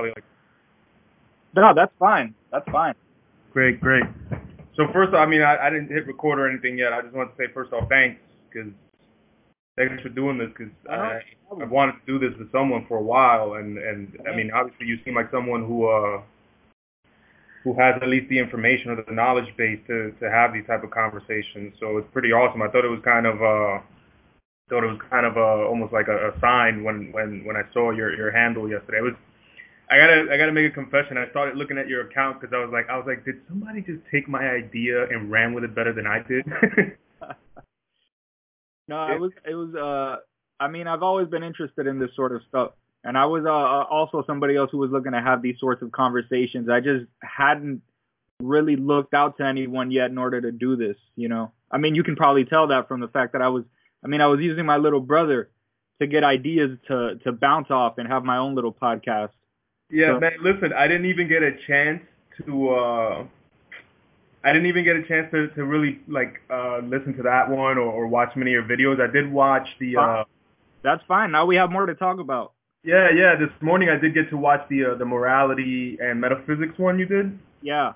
probably like... No, that's fine. That's fine. Great, great. So first off, I mean, I didn't hit record or anything yet. I just wanted to say first off, thanks for doing this, because I wanted to do this with someone for a while, and I mean, obviously you seem like someone who has at least the information or the knowledge base to have these type of conversations. So it's pretty awesome. I thought it was kind of almost like a sign when I saw your handle yesterday. It was, I gotta make a confession. I started looking at your account because I was like, did somebody just take my idea and ran with it better than I did? No, it was. I mean, I've always been interested in this sort of stuff, and I was also somebody else who was looking to have these sorts of conversations. I just hadn't really looked out to anyone yet in order to do this. You know, I mean, you can probably tell that from the fact that I was using my little brother to get ideas to bounce off and have my own little podcast. Yeah, so, man, listen, I didn't even get a chance to really, like, listen to that one or watch many of your videos. I did watch the... That's fine. Now we have more to talk about. Yeah. This morning I did get to watch the morality and metaphysics one you did. Yeah.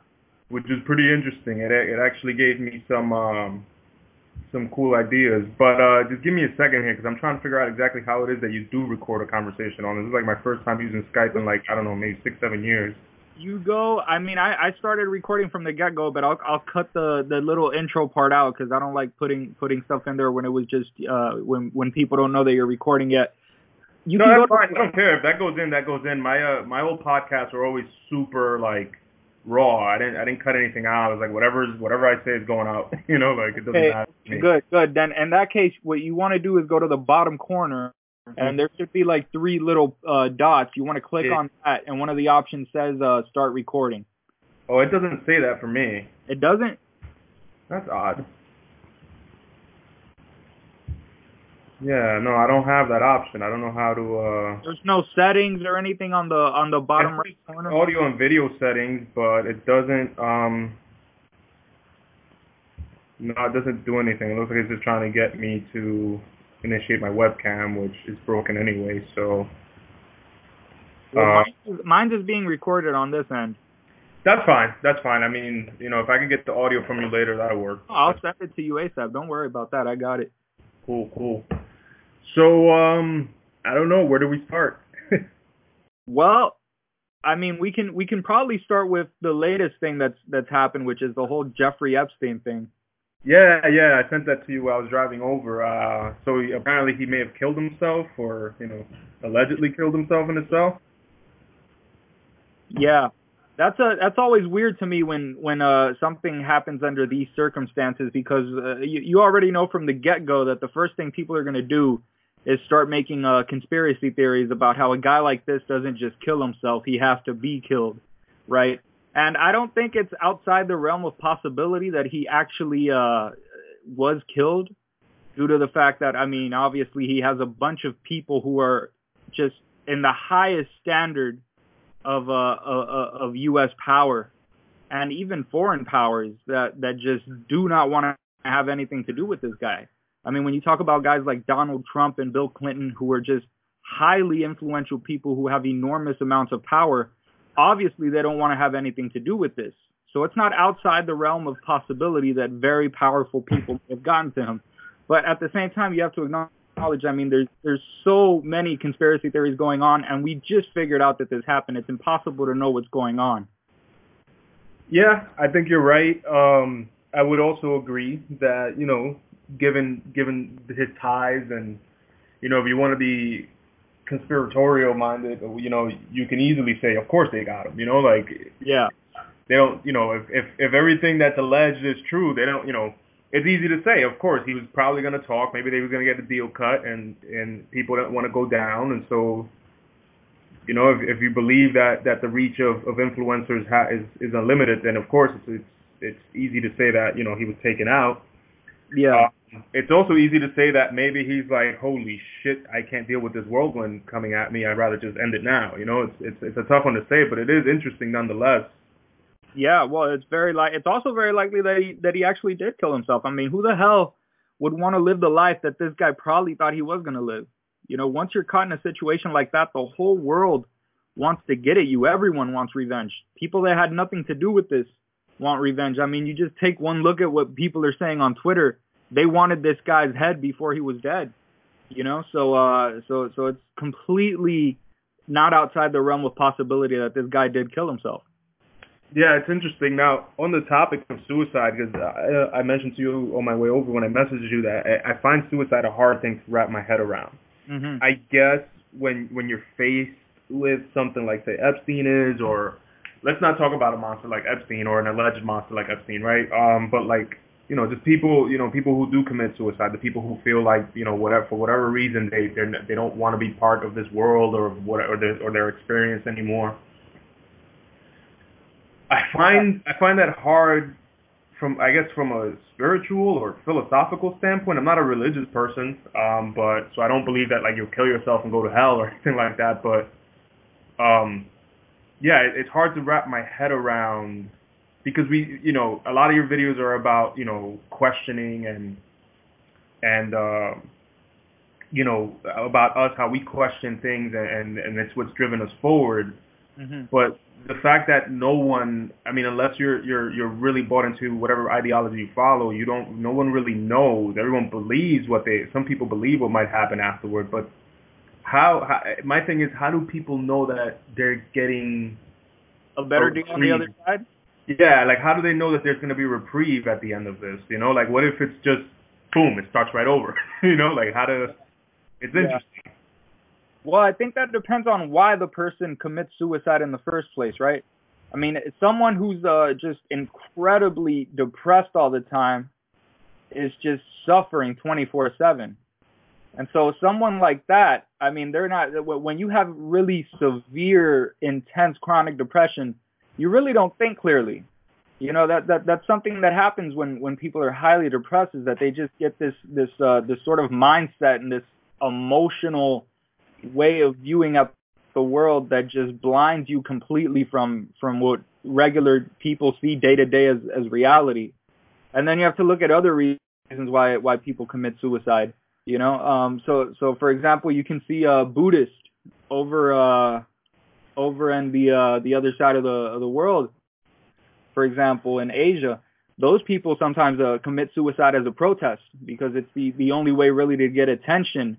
Which is pretty interesting. It actually gave me some cool ideas. But just give me a second here, because I'm trying to figure out exactly how it is that you do record a conversation on. This is like my first time using Skype in, like, I don't know, maybe 6-7 years. You go, I mean, I started recording from the get-go, but I'll cut the little intro part out, because I don't like putting stuff in there when it was just, when people don't know that you're recording yet. That's fine. I don't care. If that goes in, that goes in. My old podcasts were always super, like, raw. I didn't cut anything out. I was like, whatever I say is going out. You know, like, it doesn't matter to me. Good. Then in that case, what you want to do is go to the bottom corner, and there should be like 3 little dots. You want to click on that, and one of the options says start recording. Oh, it doesn't say that for me. It doesn't? That's odd. Yeah, no, I don't have that option. I don't know how to... There's no settings or anything on the bottom right corner? Audio and video settings, but it doesn't... No, it doesn't do anything. It looks like it's just trying to get me to initiate my webcam, which is broken anyway, so... Well, mine's is being recorded on this end. That's fine. I mean, you know, if I can get the audio from you later, that'll work. I'll send it to you ASAP. Don't worry about that. I got it. Cool. So, I don't know. Where do we start? Well, I mean, we can probably start with the latest thing that's happened, which is the whole Jeffrey Epstein thing. Yeah, I sent that to you while I was driving over. So apparently he may have killed himself, or, you know, allegedly killed himself in his cell. Yeah, that's always weird to me when something happens under these circumstances, because you already know from the get-go that the first thing people are going to do is start making conspiracy theories about how a guy like this doesn't just kill himself, he has to be killed, right? And I don't think it's outside the realm of possibility that he actually was killed, due to the fact that, I mean, obviously he has a bunch of people who are just in the highest standard of U.S. power and even foreign powers that just do not want to have anything to do with this guy. I mean, when you talk about guys like Donald Trump and Bill Clinton, who are just highly influential people who have enormous amounts of power, obviously they don't want to have anything to do with this. So it's not outside the realm of possibility that very powerful people have gotten to him. But at the same time, you have to acknowledge, I mean, there's so many conspiracy theories going on, and we just figured out that this happened. It's impossible to know what's going on. Yeah, I think you're right. I would also agree that, you know, given his ties, and, you know, if you want to be conspiratorial minded, you know, you can easily say, of course they got him, you know, like, yeah, they don't, you know, if everything that's alleged is true, they don't, you know, it's easy to say, of course, he was probably going to talk, maybe they was going to get a deal cut, and people don't want to go down, and so, you know, if you believe that the reach of influencers is unlimited, then of course it's easy to say that, you know, he was taken out. Yeah. It's also easy to say that maybe he's like, holy shit, I can't deal with this whirlwind coming at me. I'd rather just end it now. You know, it's a tough one to say, but it is interesting nonetheless. Yeah, well, it's also very likely that he actually did kill himself. I mean, who the hell would want to live the life that this guy probably thought he was going to live? You know, once you're caught in a situation like that, the whole world wants to get at you. Everyone wants revenge. People that had nothing to do with this want revenge. I mean, you just take one look at what people are saying on Twitter. They wanted this guy's head before he was dead, you know? So it's completely not outside the realm of possibility that this guy did kill himself. Yeah, it's interesting. Now, on the topic of suicide, because I mentioned to you on my way over when I messaged you that I find suicide a hard thing to wrap my head around. Mm-hmm. I guess when you're faced with something like, say, Epstein is, or let's not talk about a monster like Epstein or an alleged monster like Epstein, right? But like, you know, just people, you know, people who do commit suicide, the people who feel like, you know, whatever, for whatever reason, they don't want to be part of this world or what or their experience anymore. I find that hard from a spiritual or philosophical standpoint. I'm not a religious person, but so I don't believe that like you'll kill yourself and go to hell or anything like that. But yeah, it's hard to wrap my head around because a lot of your videos are about questioning and about us, how we question things, and it's what's driven us forward. Mm-hmm. But the fact that no one, I mean, unless you're really bought into whatever ideology you follow, no one really knows. Everyone believes some people believe what might happen afterward, but my thing is, how do people know that they're getting a better deal on the other side? Yeah, like how do they know that there's going to be reprieve at the end of this? You know, like what if it's just, boom, it starts right over, you know, like it's interesting. Yeah. Well, I think that depends on why the person commits suicide in the first place, right? I mean, someone who's just incredibly depressed all the time is just suffering 24/7. And so someone like that, I mean, when you have really severe, intense chronic depression, you really don't think clearly. You know, that's something that happens when people are highly depressed, is that they just get this sort of mindset and this emotional way of viewing up the world that just blinds you completely from what regular people see day to day as reality. And then you have to look at other reasons why people commit suicide, you know. So for example, you can see a Buddhist over in the other side of the world, for example, in Asia. Those people sometimes commit suicide as a protest because it's the only way really to get attention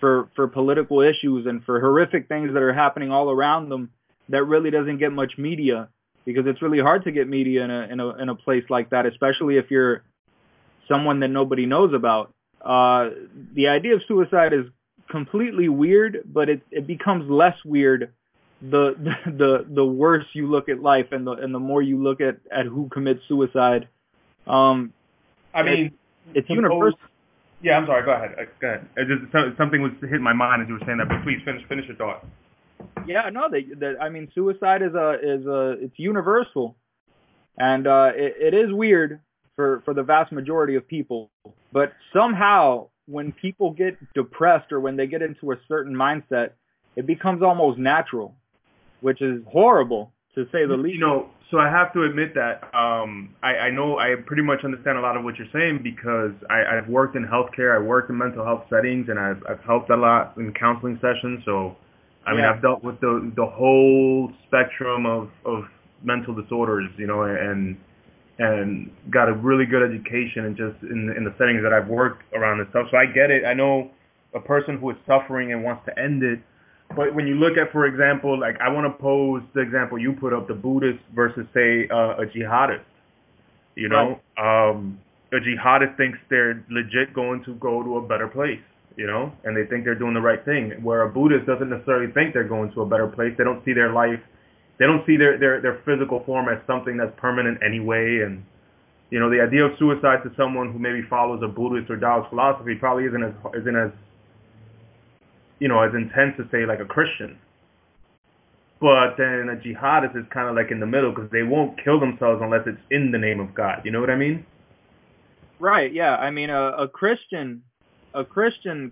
for political issues and for horrific things that are happening all around them that really doesn't get much media, because it's really hard to get media in a place like that, especially if you're someone that nobody knows about. The idea of suicide is completely weird, but it becomes less weird the worse you look at life and the more you look at who commits suicide. I mean, it's universal. Yeah, I'm sorry. Go ahead. Something was hit my mind as you were saying that, but please finish your thought. Yeah, no. I mean, suicide it's universal, and it is weird for the vast majority of people. But somehow, when people get depressed or when they get into a certain mindset, it becomes almost natural, which is horrible, to say the least. You know, so I have to admit that I know I pretty much understand a lot of what you're saying, because I've worked in healthcare, I worked in mental health settings, and I've helped a lot in counseling sessions. So, I mean, I've dealt with the whole spectrum of mental disorders, you know, and got a really good education and just in the settings that I've worked around this stuff. So I get it. I know a person who is suffering and wants to end it. But when you look at, for example, like I want to pose the example you put up, the Buddhist versus, say, a jihadist, you know, right. A jihadist thinks they're legit going to go to a better place, you know, and they think they're doing the right thing, where a Buddhist doesn't necessarily think they're going to a better place. They don't see their life. They don't see their physical form as something that's permanent anyway. And, you know, the idea of suicide to someone who maybe follows a Buddhist or Taoist philosophy probably isn't as you know, as intense to say like a Christian. But then a jihadist is kind of like in the middle, because they won't kill themselves unless it's in the name of God. You know what I mean? Right. Yeah. I mean, a Christian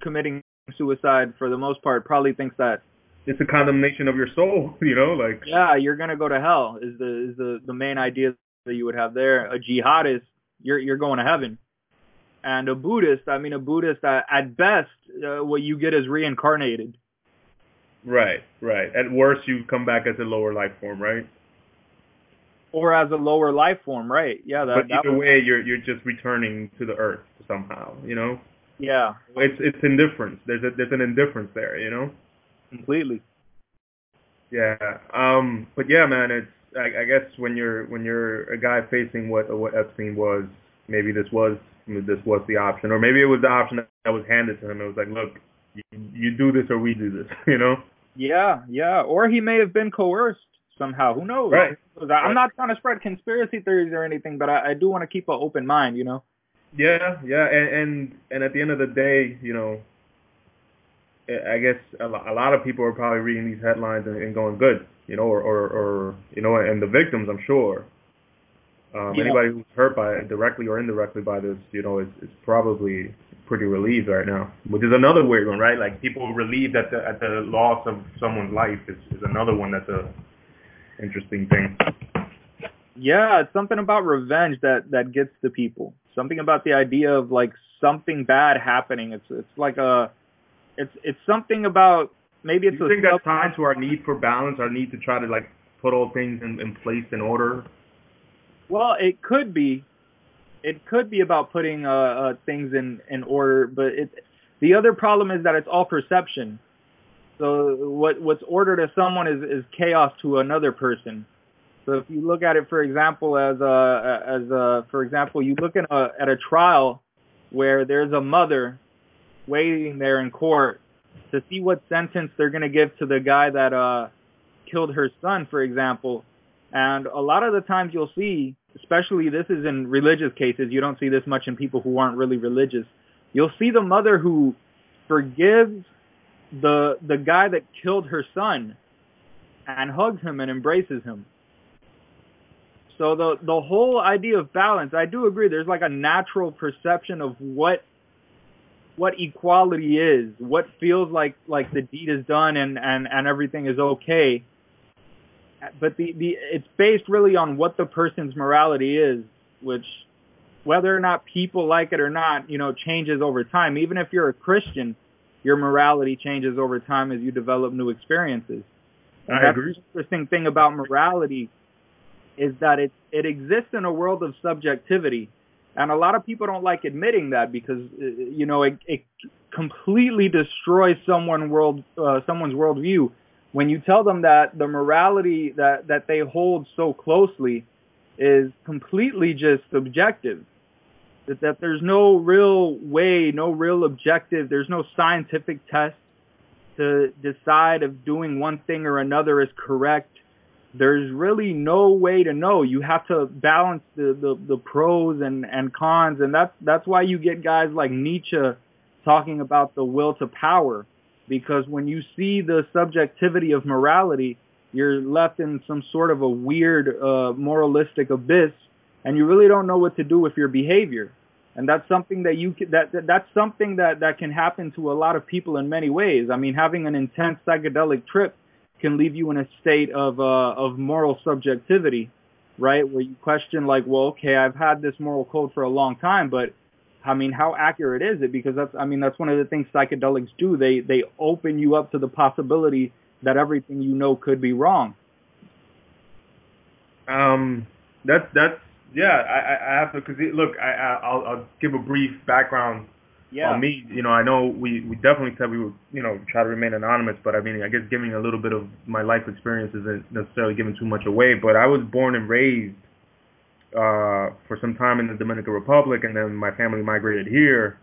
committing suicide for the most part probably thinks that it's a condemnation of your soul. You know, like, yeah, you're gonna go to hell is the main idea that you would have there. A jihadist, you're going to heaven. And a Buddhist, at best, what you get is reincarnated. Right, right. At worst, you come back as a lower life form, right? Or as a lower life form, right? Yeah. But either way, you're just returning to the earth somehow, you know? Yeah. It's indifference. There's an indifference there, you know? Completely. Yeah. But yeah, man, it's I guess when you're a guy facing what Epstein was, maybe this was the option, or maybe it was the option that was handed to him. It was like, look, you do this or we do this, you know? Yeah, yeah. Or he may have been coerced somehow. Who knows? Right. I'm not trying to spread conspiracy theories or anything, but I do want to keep an open mind, you know? Yeah, yeah. And at the end of the day, you know, I guess a lot of people are probably reading these headlines and going, good, you know, or you know, and the victims, I'm sure. Anybody who's hurt by it, directly or indirectly by this, you know, is probably pretty relieved right now, which is another weird one, right? Like, people relieved at the loss of someone's life is another one that's a interesting thing. Yeah, it's something about revenge that gets to people. Something about the idea of, like, something bad happening. It's like a... It's something about... Maybe it's... Do you think that's tied to our need for balance, our need to try to, like, put all things in place and order? Well, it could be. It could be about putting things in order, but the other problem is that it's all perception. So what's order to someone is chaos to another person. So if you look at it, for example, you look at a trial where there's a mother waiting there in court to see what sentence they're going to give to the guy that killed her son, for example. And a lot of the times you'll see, especially this is in religious cases, you don't see this much in people who aren't really religious, you'll see the mother who forgives the guy that killed her son and hugs him and embraces him. So the whole idea of balance, I do agree, there's like a natural perception of what equality is, what feels like the deed is done and everything is okay. But it's based really on what the person's morality is, which, whether or not people like it or not, you know, changes over time. Even if you're a Christian, your morality changes over time as you develop new experiences. And I agree. The interesting thing about morality is that it exists in a world of subjectivity. And a lot of people don't like admitting that because, you know, it completely destroys someone's worldview. When you tell them that the morality that they hold so closely is completely just subjective, that there's no real way, no real objective, there's no scientific test to decide if doing one thing or another is correct. There's really no way to know. You have to balance the pros and cons, and that's why you get guys like Nietzsche talking about the will to power. Because when you see the subjectivity of morality, you're left in some sort of a weird moralistic abyss, and you really don't know what to do with your behavior. And that's something that that can happen to a lot of people in many ways. I mean, having an intense psychedelic trip can leave you in a state of moral subjectivity, right? Where you question, like, well, okay, I've had this moral code for a long time, but I mean, how accurate is it? Because that's one of the things psychedelics do. They open you up to the possibility that everything you know could be wrong. I have to, because look, I'll give a brief background on me. You know, I know we definitely said we would, you know, try to remain anonymous, but I mean, I guess giving a little bit of my life experience isn't necessarily giving too much away. But I was born and raised for some time in the Dominican Republic, and then my family migrated here.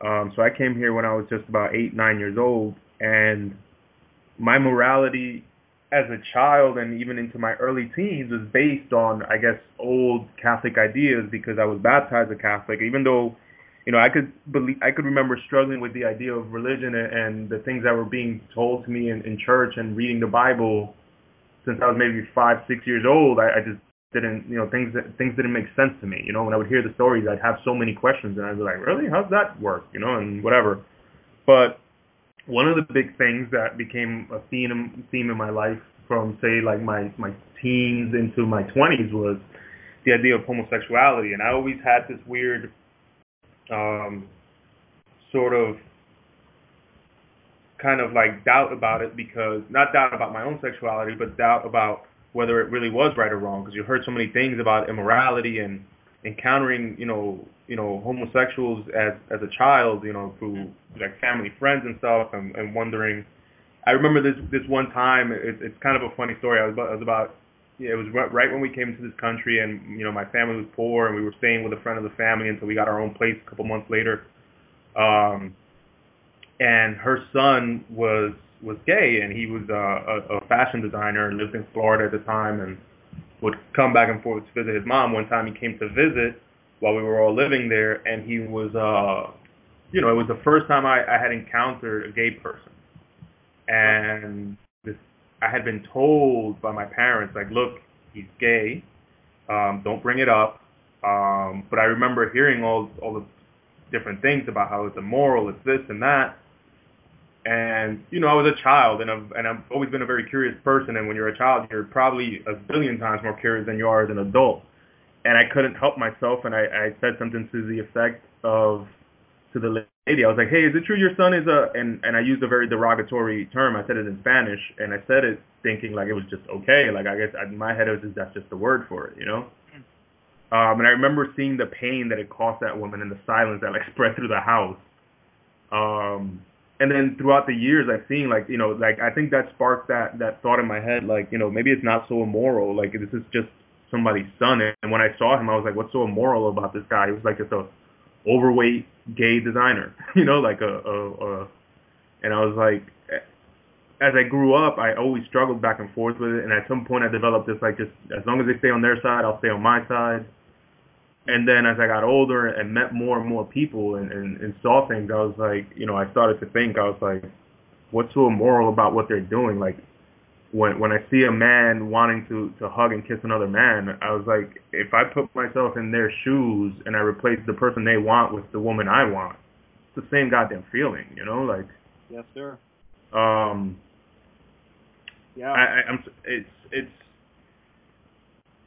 So I came here when I was just about 8, 9 years old, and my morality as a child and even into my early teens was based on, I guess, old Catholic ideas, because I was baptized a Catholic, even though, you know, I could remember struggling with the idea of religion and the things that were being told to me in church and reading the Bible since I was maybe 5, 6 years old. I just didn't, you know, things didn't make sense to me. You know, when I would hear the stories, I'd have so many questions, and I'd be like, really, how's that work? You know, and whatever. But one of the big things that became a theme in my life from, say, like my teens into my 20s was the idea of homosexuality. And I always had this weird sort of kind of like doubt about it, because not doubt about my own sexuality, but doubt about whether it really was right or wrong, because you heard so many things about immorality and encountering, you know, homosexuals as a child, you know, through like family, friends and stuff, and wondering. I remember this one time. It's kind of a funny story. It was right when we came to this country, and you know, my family was poor, and we were staying with a friend of the family until we got our own place a couple months later. And her son was gay, and he was a fashion designer and lived in Florida at the time, and would come back and forth to visit his mom. One time he came to visit while we were all living there, and he was, you know, it was the first time I had encountered a gay person. And I had been told by my parents, like, look, he's gay, don't bring it up. But I remember hearing all the different things about how it's immoral, it's this and that. And, you know, I was a child, and I've always been a very curious person. And when you're a child, you're probably a billion times more curious than you are as an adult. And I couldn't help myself, and I said something to the effect of, to the lady, I was like, hey, is it true your son is a, and I used a very derogatory term, I said it in Spanish, and I said it thinking like it was just okay, like I guess in my head it was just, that's just the word for it, you know? And I remember seeing the pain that it caused that woman and the silence that like spread through the house. And then throughout the years I've seen like, you know, like I think that sparked that thought in my head, like, you know, maybe it's not so immoral, like this is just somebody's son. And when I saw him, I was like, what's so immoral about this guy? He was like just a overweight gay designer, you know, like and I was like, as I grew up, I always struggled back and forth with it, and at some point I developed this, like, just as long as they stay on their side, I'll stay on my side. And then as I got older and met more and more people and saw things, I was like, you know, I started to think, I was like, what's so immoral about what they're doing? Like, when I see a man wanting to hug and kiss another man, I was like, if I put myself in their shoes and I replace the person they want with the woman I want, it's the same goddamn feeling, you know? Like, yes, sir. Yeah. It's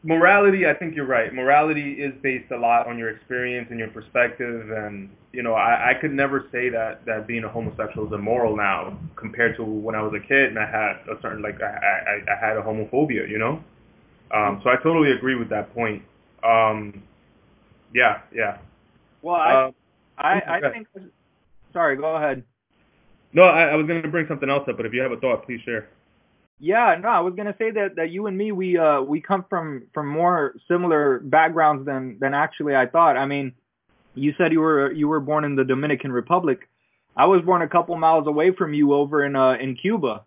morality. I think you're right. Morality is based a lot on your experience and your perspective, and you know, I could never say that being a homosexual is immoral now compared to when I was a kid and I had a certain, like, I had a homophobia, you know? So I totally agree with that point. Yeah. Well, I think... Sorry, go ahead. No, I was going to bring something else up, but if you have a thought, please share. Yeah, no, I was going to say that you and me, we come from more similar backgrounds than actually I thought. I mean... You said you were born in the Dominican Republic. I was born a couple miles away from you, over in Cuba,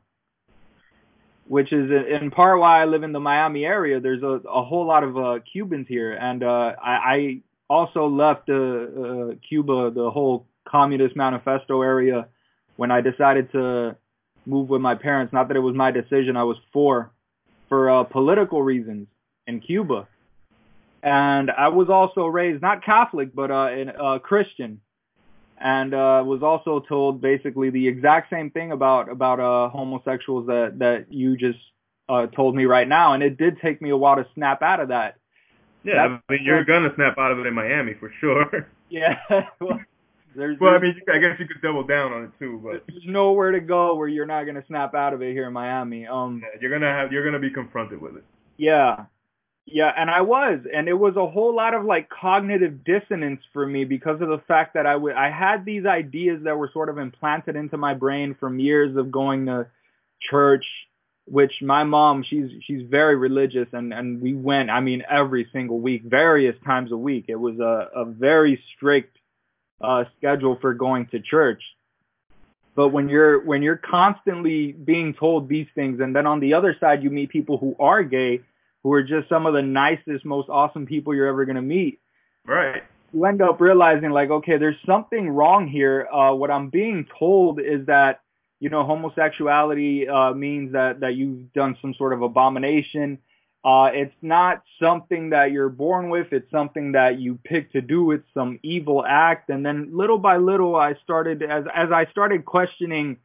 which is in part why I live in the Miami area. There's a whole lot of Cubans here, and I also left Cuba, the whole Communist Manifesto area, when I decided to move with my parents. Not that it was my decision; I was for political reasons in Cuba. And I was also raised, not Catholic, but Christian, and was also told basically the exact same thing about homosexuals that you just told me right now. And it did take me a while to snap out of that. Yeah, I mean, you're going to snap out of it in Miami for sure. Yeah. Well, I mean, I guess you could double down on it too, but there's nowhere to go where you're not going to snap out of it here in Miami. Yeah, you're going to be confronted with it. Yeah. Yeah, and I was. And it was a whole lot of, like, cognitive dissonance for me because of the fact that I had these ideas that were sort of implanted into my brain from years of going to church, which my mom, she's very religious, and we went, I mean, every single week, various times a week. It was a very strict schedule for going to church. But when you're constantly being told these things, and then on the other side you meet people who are gay, who are just some of the nicest, most awesome people you're ever going to meet. Right. You end up realizing, like, okay, there's something wrong here. What I'm being told is that, you know, homosexuality means that you've done some sort of abomination. It's not something that you're born with. It's something that you pick to do. It's some evil act. And then little by little, I started, as I started questioning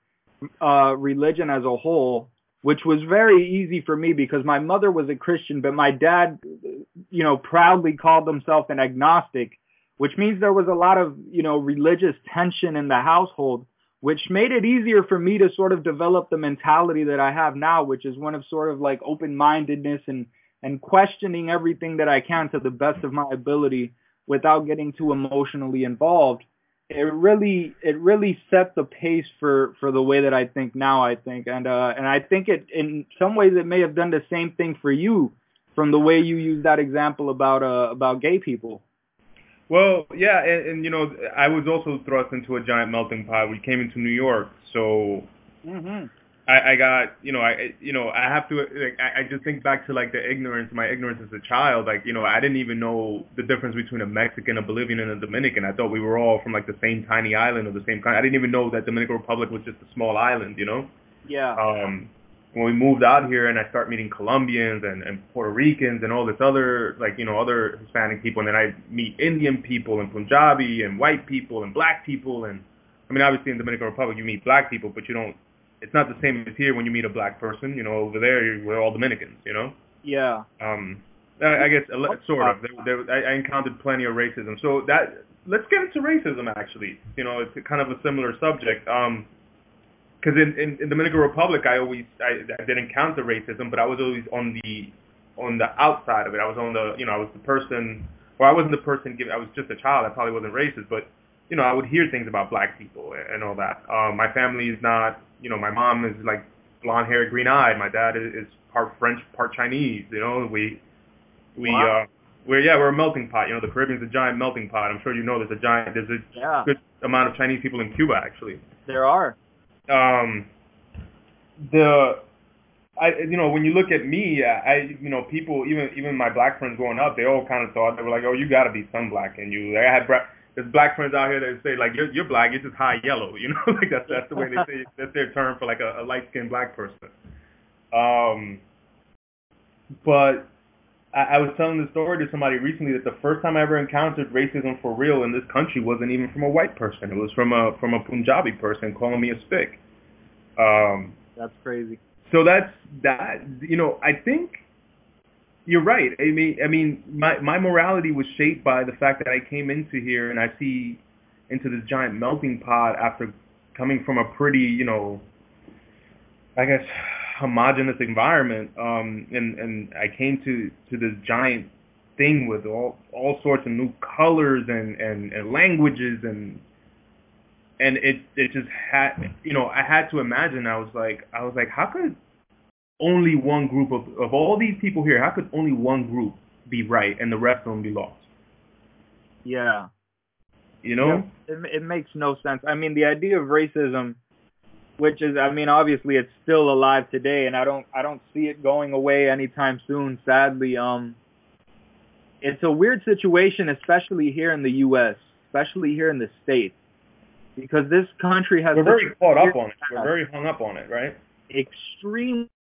religion as a whole, which was very easy for me because my mother was a Christian, but my dad, you know, proudly called himself an agnostic, which means there was a lot of, you know, religious tension in the household, which made it easier for me to sort of develop the mentality that I have now, which is one of sort of like open-mindedness and questioning everything that I can to the best of my ability without getting too emotionally involved. It really set the pace for the way that I think now, I think. And I think it, in some ways, it may have done the same thing for you from the way you used that example about gay people. Well, yeah, and you know, I was also thrust into a giant melting pot. We came into New York, so mm-hmm. I got, I have to, like, I just think back to like my ignorance as a child. Like, you know, I didn't even know the difference between a Mexican, a Bolivian, and a Dominican. I thought we were all from like the same tiny island or the same kind. I didn't even know that Dominican Republic was just a small island, you know? Yeah. When we moved out here and I start meeting Colombians and Puerto Ricans and all this other, like, you know, other Hispanic people, and then I meet Indian people and Punjabi and white people and black people, and I mean, obviously in Dominican Republic you meet black people, but you don't, it's not the same as here when you meet a black person, you know, over there we're all Dominicans, you know? Yeah. I guess sort of. I encountered plenty of racism. So that, let's get into racism actually. You know, it's kind of a similar subject. Because in Dominican Republic, I didn't encounter racism, but I was always on the outside of it. I was on the, you know, I was the person, or I wasn't the person given. I was just a child. I probably wasn't racist, but you know, I would hear things about black people and all that. My family is not, you know, my mom is like blonde-haired, green-eyed. My dad is part French, part Chinese. You know, we're a melting pot. You know, the Caribbean's a giant melting pot. I'm sure you know there's a good amount of Chinese people in Cuba actually. There are. When you look at me, people, even my black friends growing up, they all kind of thought, they were like, oh, you got to be some black in you. Like, I had there's black friends out here that say like, you're black, you're just high yellow, you know, like that's the way they say it. That's their term for like a light-skinned black person. But I was telling the story to somebody recently that the first time I ever encountered racism for real in this country wasn't even from a white person. It was from a Punjabi person calling me a spick. That's crazy. So that's that. You know, I think you're right. I mean, my morality was shaped by the fact that I came into here and I see into this giant melting pot after coming from a pretty, you know, I guess, homogenous environment, and I came to this giant thing with all sorts of new colors and languages and it just had, you know, I had to imagine, I was like, how could only one group of all these people here, how could only one group be right and the rest of them be lost? Yeah. You know? Yeah, it makes no sense. I mean, the idea of racism, which is, I mean, obviously it's still alive today, and I don't see it going away anytime soon, sadly. It's a weird situation, especially here in the U.S., especially here in the States, because this country has... We're very hung up on it, right? Extremely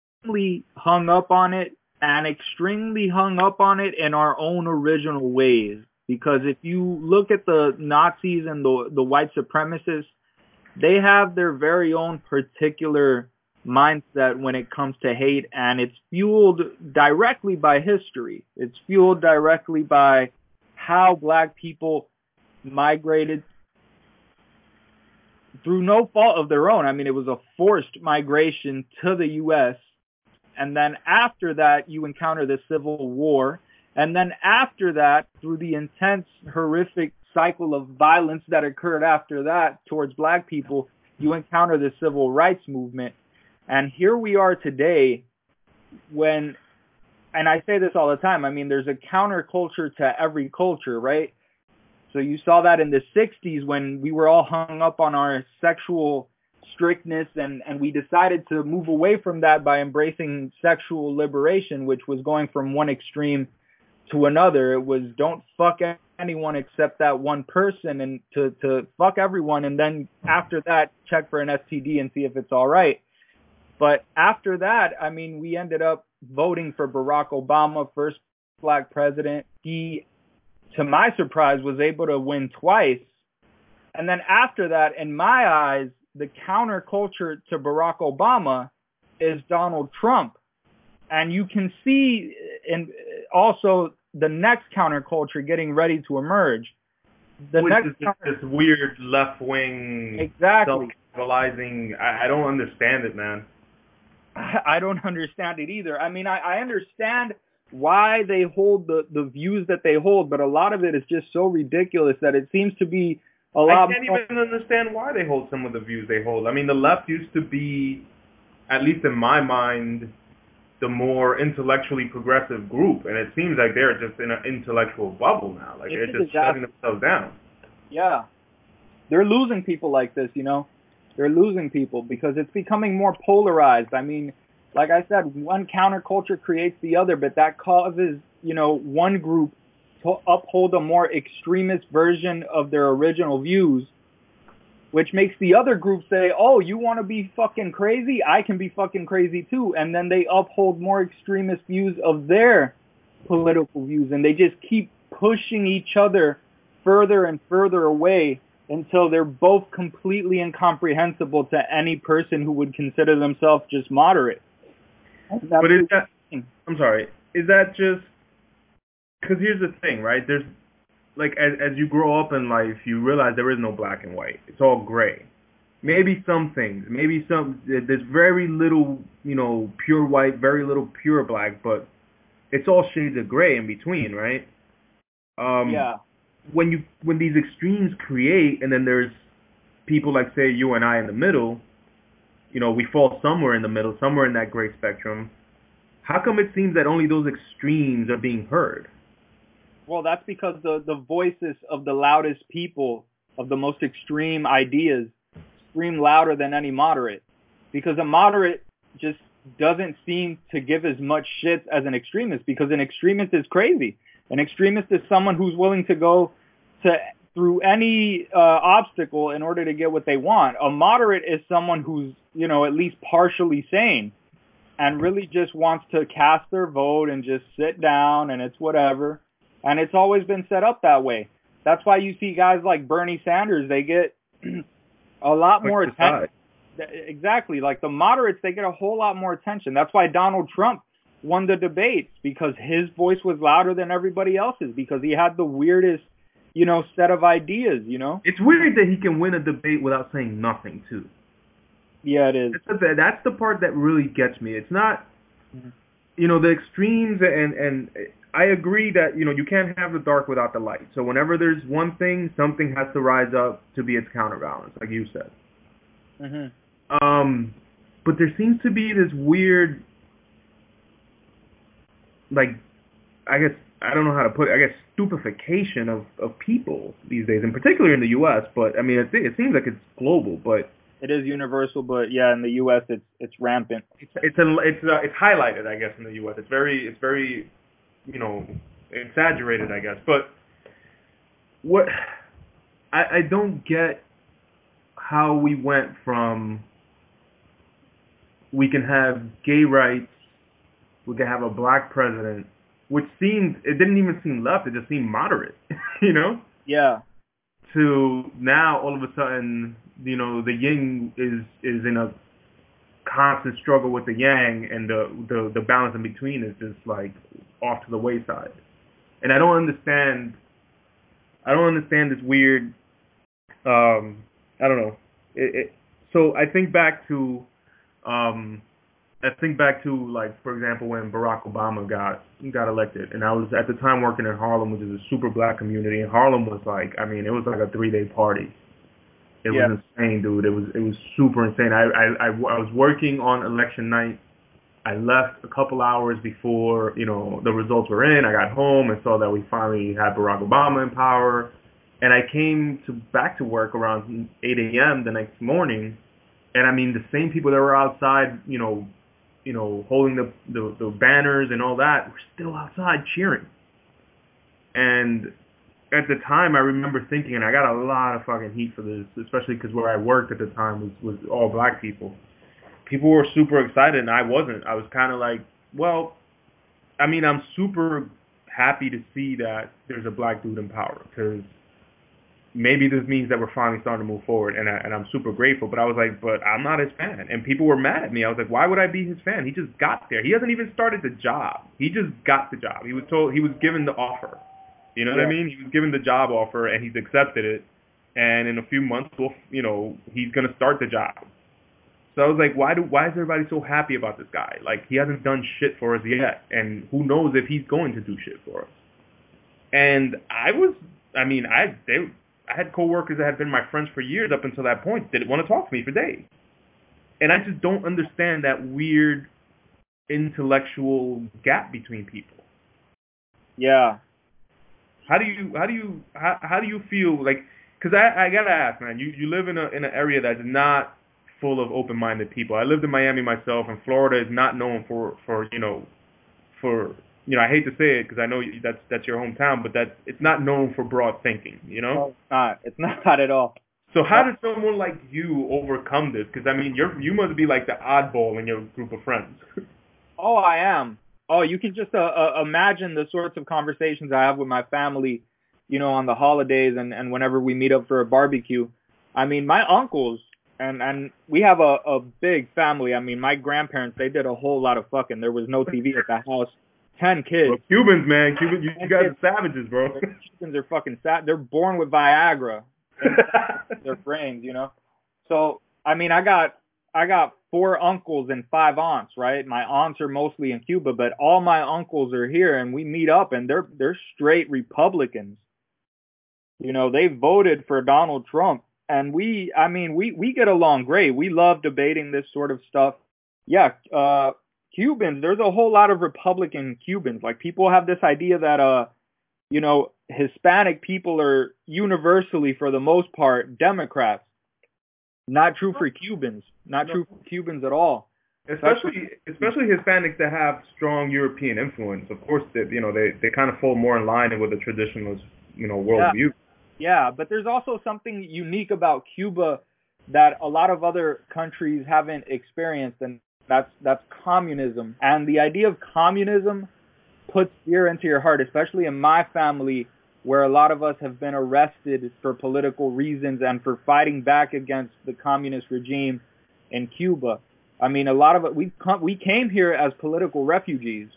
hung up on it, and extremely hung up on it in our own original ways, because if you look at the Nazis and the white supremacists, they have their very own particular mindset when it comes to hate, and it's fueled directly by history. It's fueled directly by how black people migrated through no fault of their own. I mean, it was a forced migration to the U.S., and then after that, you encounter the Civil War, and then after that, through the intense, horrific cycle of violence that occurred after that towards black people, you encounter the civil rights movement. And here we are today when, and I say this all the time, I mean, there's a counterculture to every culture, right? So you saw that in the 60s when we were all hung up on our sexual strictness, and we decided to move away from that by embracing sexual liberation, which was going from one extreme to another. It was don't fuck anyone except that one person, and to fuck everyone, and then after that check for an STD and see if it's all right. But after that, I mean, we ended up voting for Barack Obama, first black president. He, to my surprise, was able to win twice. And then after that, in my eyes, the counterculture to Barack Obama is Donald Trump. And you can see in also the next counterculture getting ready to emerge. Which is this weird left-wing... Exactly. realizing I don't understand it, man. I don't understand it either. I mean, I understand why they hold the views that they hold, but a lot of it is just so ridiculous that it seems to be a lot. I can't even understand why they hold some of the views they hold. I mean, the left used to be, at least in my mind, the more intellectually progressive group, and it seems like they're just in an intellectual bubble now. Like, they're just shutting themselves down. Yeah. They're losing people like this, you know? They're losing people because it's becoming more polarized. I mean, like I said, one counterculture creates the other, but that causes, you know, one group to uphold a more extremist version of their original views, which makes the other group say, oh, you want to be fucking crazy? I can be fucking crazy too. And then they uphold more extremist views of their political views, and they just keep pushing each other further and further away until they're both completely incomprehensible to any person who would consider themselves just moderate. But is that, I'm sorry, is that just, because here's the thing, right? There's, like, as you grow up in life, you realize there is no black and white. It's all gray. Maybe some things, maybe some, there's very little, you know, pure white, very little pure black, but it's all shades of gray in between, right? Yeah. When these extremes create, and then there's people like, say, you and I in the middle, you know, we fall somewhere in the middle, somewhere in that gray spectrum. How come it seems that only those extremes are being heard? Well, that's because the voices of the loudest people, of the most extreme ideas, scream louder than any moderate. Because a moderate just doesn't seem to give as much shit as an extremist, because an extremist is crazy. An extremist is someone who's willing to go through any obstacle in order to get what they want. A moderate is someone who's, you know, at least partially sane and really just wants to cast their vote and just sit down and it's whatever. And it's always been set up that way. That's why you see guys like Bernie Sanders, they get a lot more attention. Exactly. Like the moderates, they get a whole lot more attention. That's why Donald Trump won the debates, because his voice was louder than everybody else's, because he had the weirdest, you know, set of ideas, you know? It's weird that he can win a debate without saying nothing, too. Yeah, it is. That's the part that really gets me. It's not, you know, the extremes, and I agree that, you know, you can't have the dark without the light. So whenever there's one thing, something has to rise up to be its counterbalance, like you said. Mm-hmm. But there seems to be this weird, like, I guess, I don't know how to put it, I guess stupefaction of people these days, and particularly in the U.S., but, I mean, it seems like it's global, but... It is universal, but, yeah, in the U.S., it's rampant. It's highlighted, I guess, in the U.S. It's very, you know, exaggerated, I guess, but what... I don't get how we went from we can have gay rights, we could have a black president, which seemed, it didn't even seem left, it just seemed moderate, you know? Yeah. To now, all of a sudden, you know, the yin is in a constant struggle with the yang, and the balance in between is just, like, off to the wayside. And I don't understand this weird, I don't know. So I think back to, like, for example, when Barack Obama got elected, and I was at the time working in Harlem, which is a super black community, and Harlem was like, I mean, it was like a 3-day party. It was insane, dude. It was super insane. I was working on election night. I left a couple hours before, you know, the results were in. I got home and saw that we finally had Barack Obama in power, and I came back to work around 8 a.m. the next morning, and I mean, the same people that were outside, you know, holding the banners and all that, we're still outside cheering. And at the time, I remember thinking, and I got a lot of fucking heat for this, especially because where I worked at the time was all black people. People were super excited, and I wasn't. I was kind of like, well, I mean, I'm super happy to see that there's a black dude in power, because maybe this means that we're finally starting to move forward, and I'm super grateful. But I was like, but I'm not his fan. And people were mad at me. I was like, why would I be his fan? He just got there. He hasn't even started the job. He just got the job. He was given the offer. You know what I mean? He was given the job offer, and he's accepted it. and in a few months, we'll, you know, he's going to start the job. So I was like, why is everybody so happy about this guy? Like, he hasn't done shit for us yet, and who knows if he's going to do shit for us. And I had coworkers that had been my friends for years up until that point that didn't want to talk to me for days. And I just don't understand that weird intellectual gap between people. Yeah. How do you feel like? Because I gotta ask, man. You live in an area that's not full of open-minded people. I lived in Miami myself, and Florida is not known for I hate to say it because I know that's your hometown, but that it's not known for broad thinking. You know, no, it's not at all. So how did someone like you overcome this? Because I mean, you must be like the oddball in your group of friends. Oh, I am. Oh, you can just imagine the sorts of conversations I have with my family, you know, on the holidays and whenever we meet up for a barbecue. I mean, my uncles, and we have a big family. I mean, my grandparents, they did a whole lot of fucking. There was no TV at the house. 10 kids. Bro, Cubans, man. Cubans, you guys are savages, bro. Cubans are fucking sad. They're born with Viagra in their brains, you know? So, I mean, I got 4 uncles and 5 aunts, right? My aunts are mostly in Cuba, but all my uncles are here, and we meet up, and they're straight Republicans. You know, they voted for Donald Trump, and we get along great. We love debating this sort of stuff. Yeah, Cubans, there's a whole lot of Republican Cubans. Like, people have this idea that, you know, Hispanic people are universally, for the most part, Democrats. Not true for Cubans. Not true for Cubans at all. Especially Hispanics that have strong European influence. Of course, they kind of fall more in line with the traditionalist, you know, worldview. Yeah, but there's also something unique about Cuba that a lot of other countries haven't experienced, and that's communism. And the idea of communism puts fear into your heart, especially in my family, where a lot of us have been arrested for political reasons and for fighting back against the communist regime in Cuba. I mean, a lot of it, we came here as political refugees,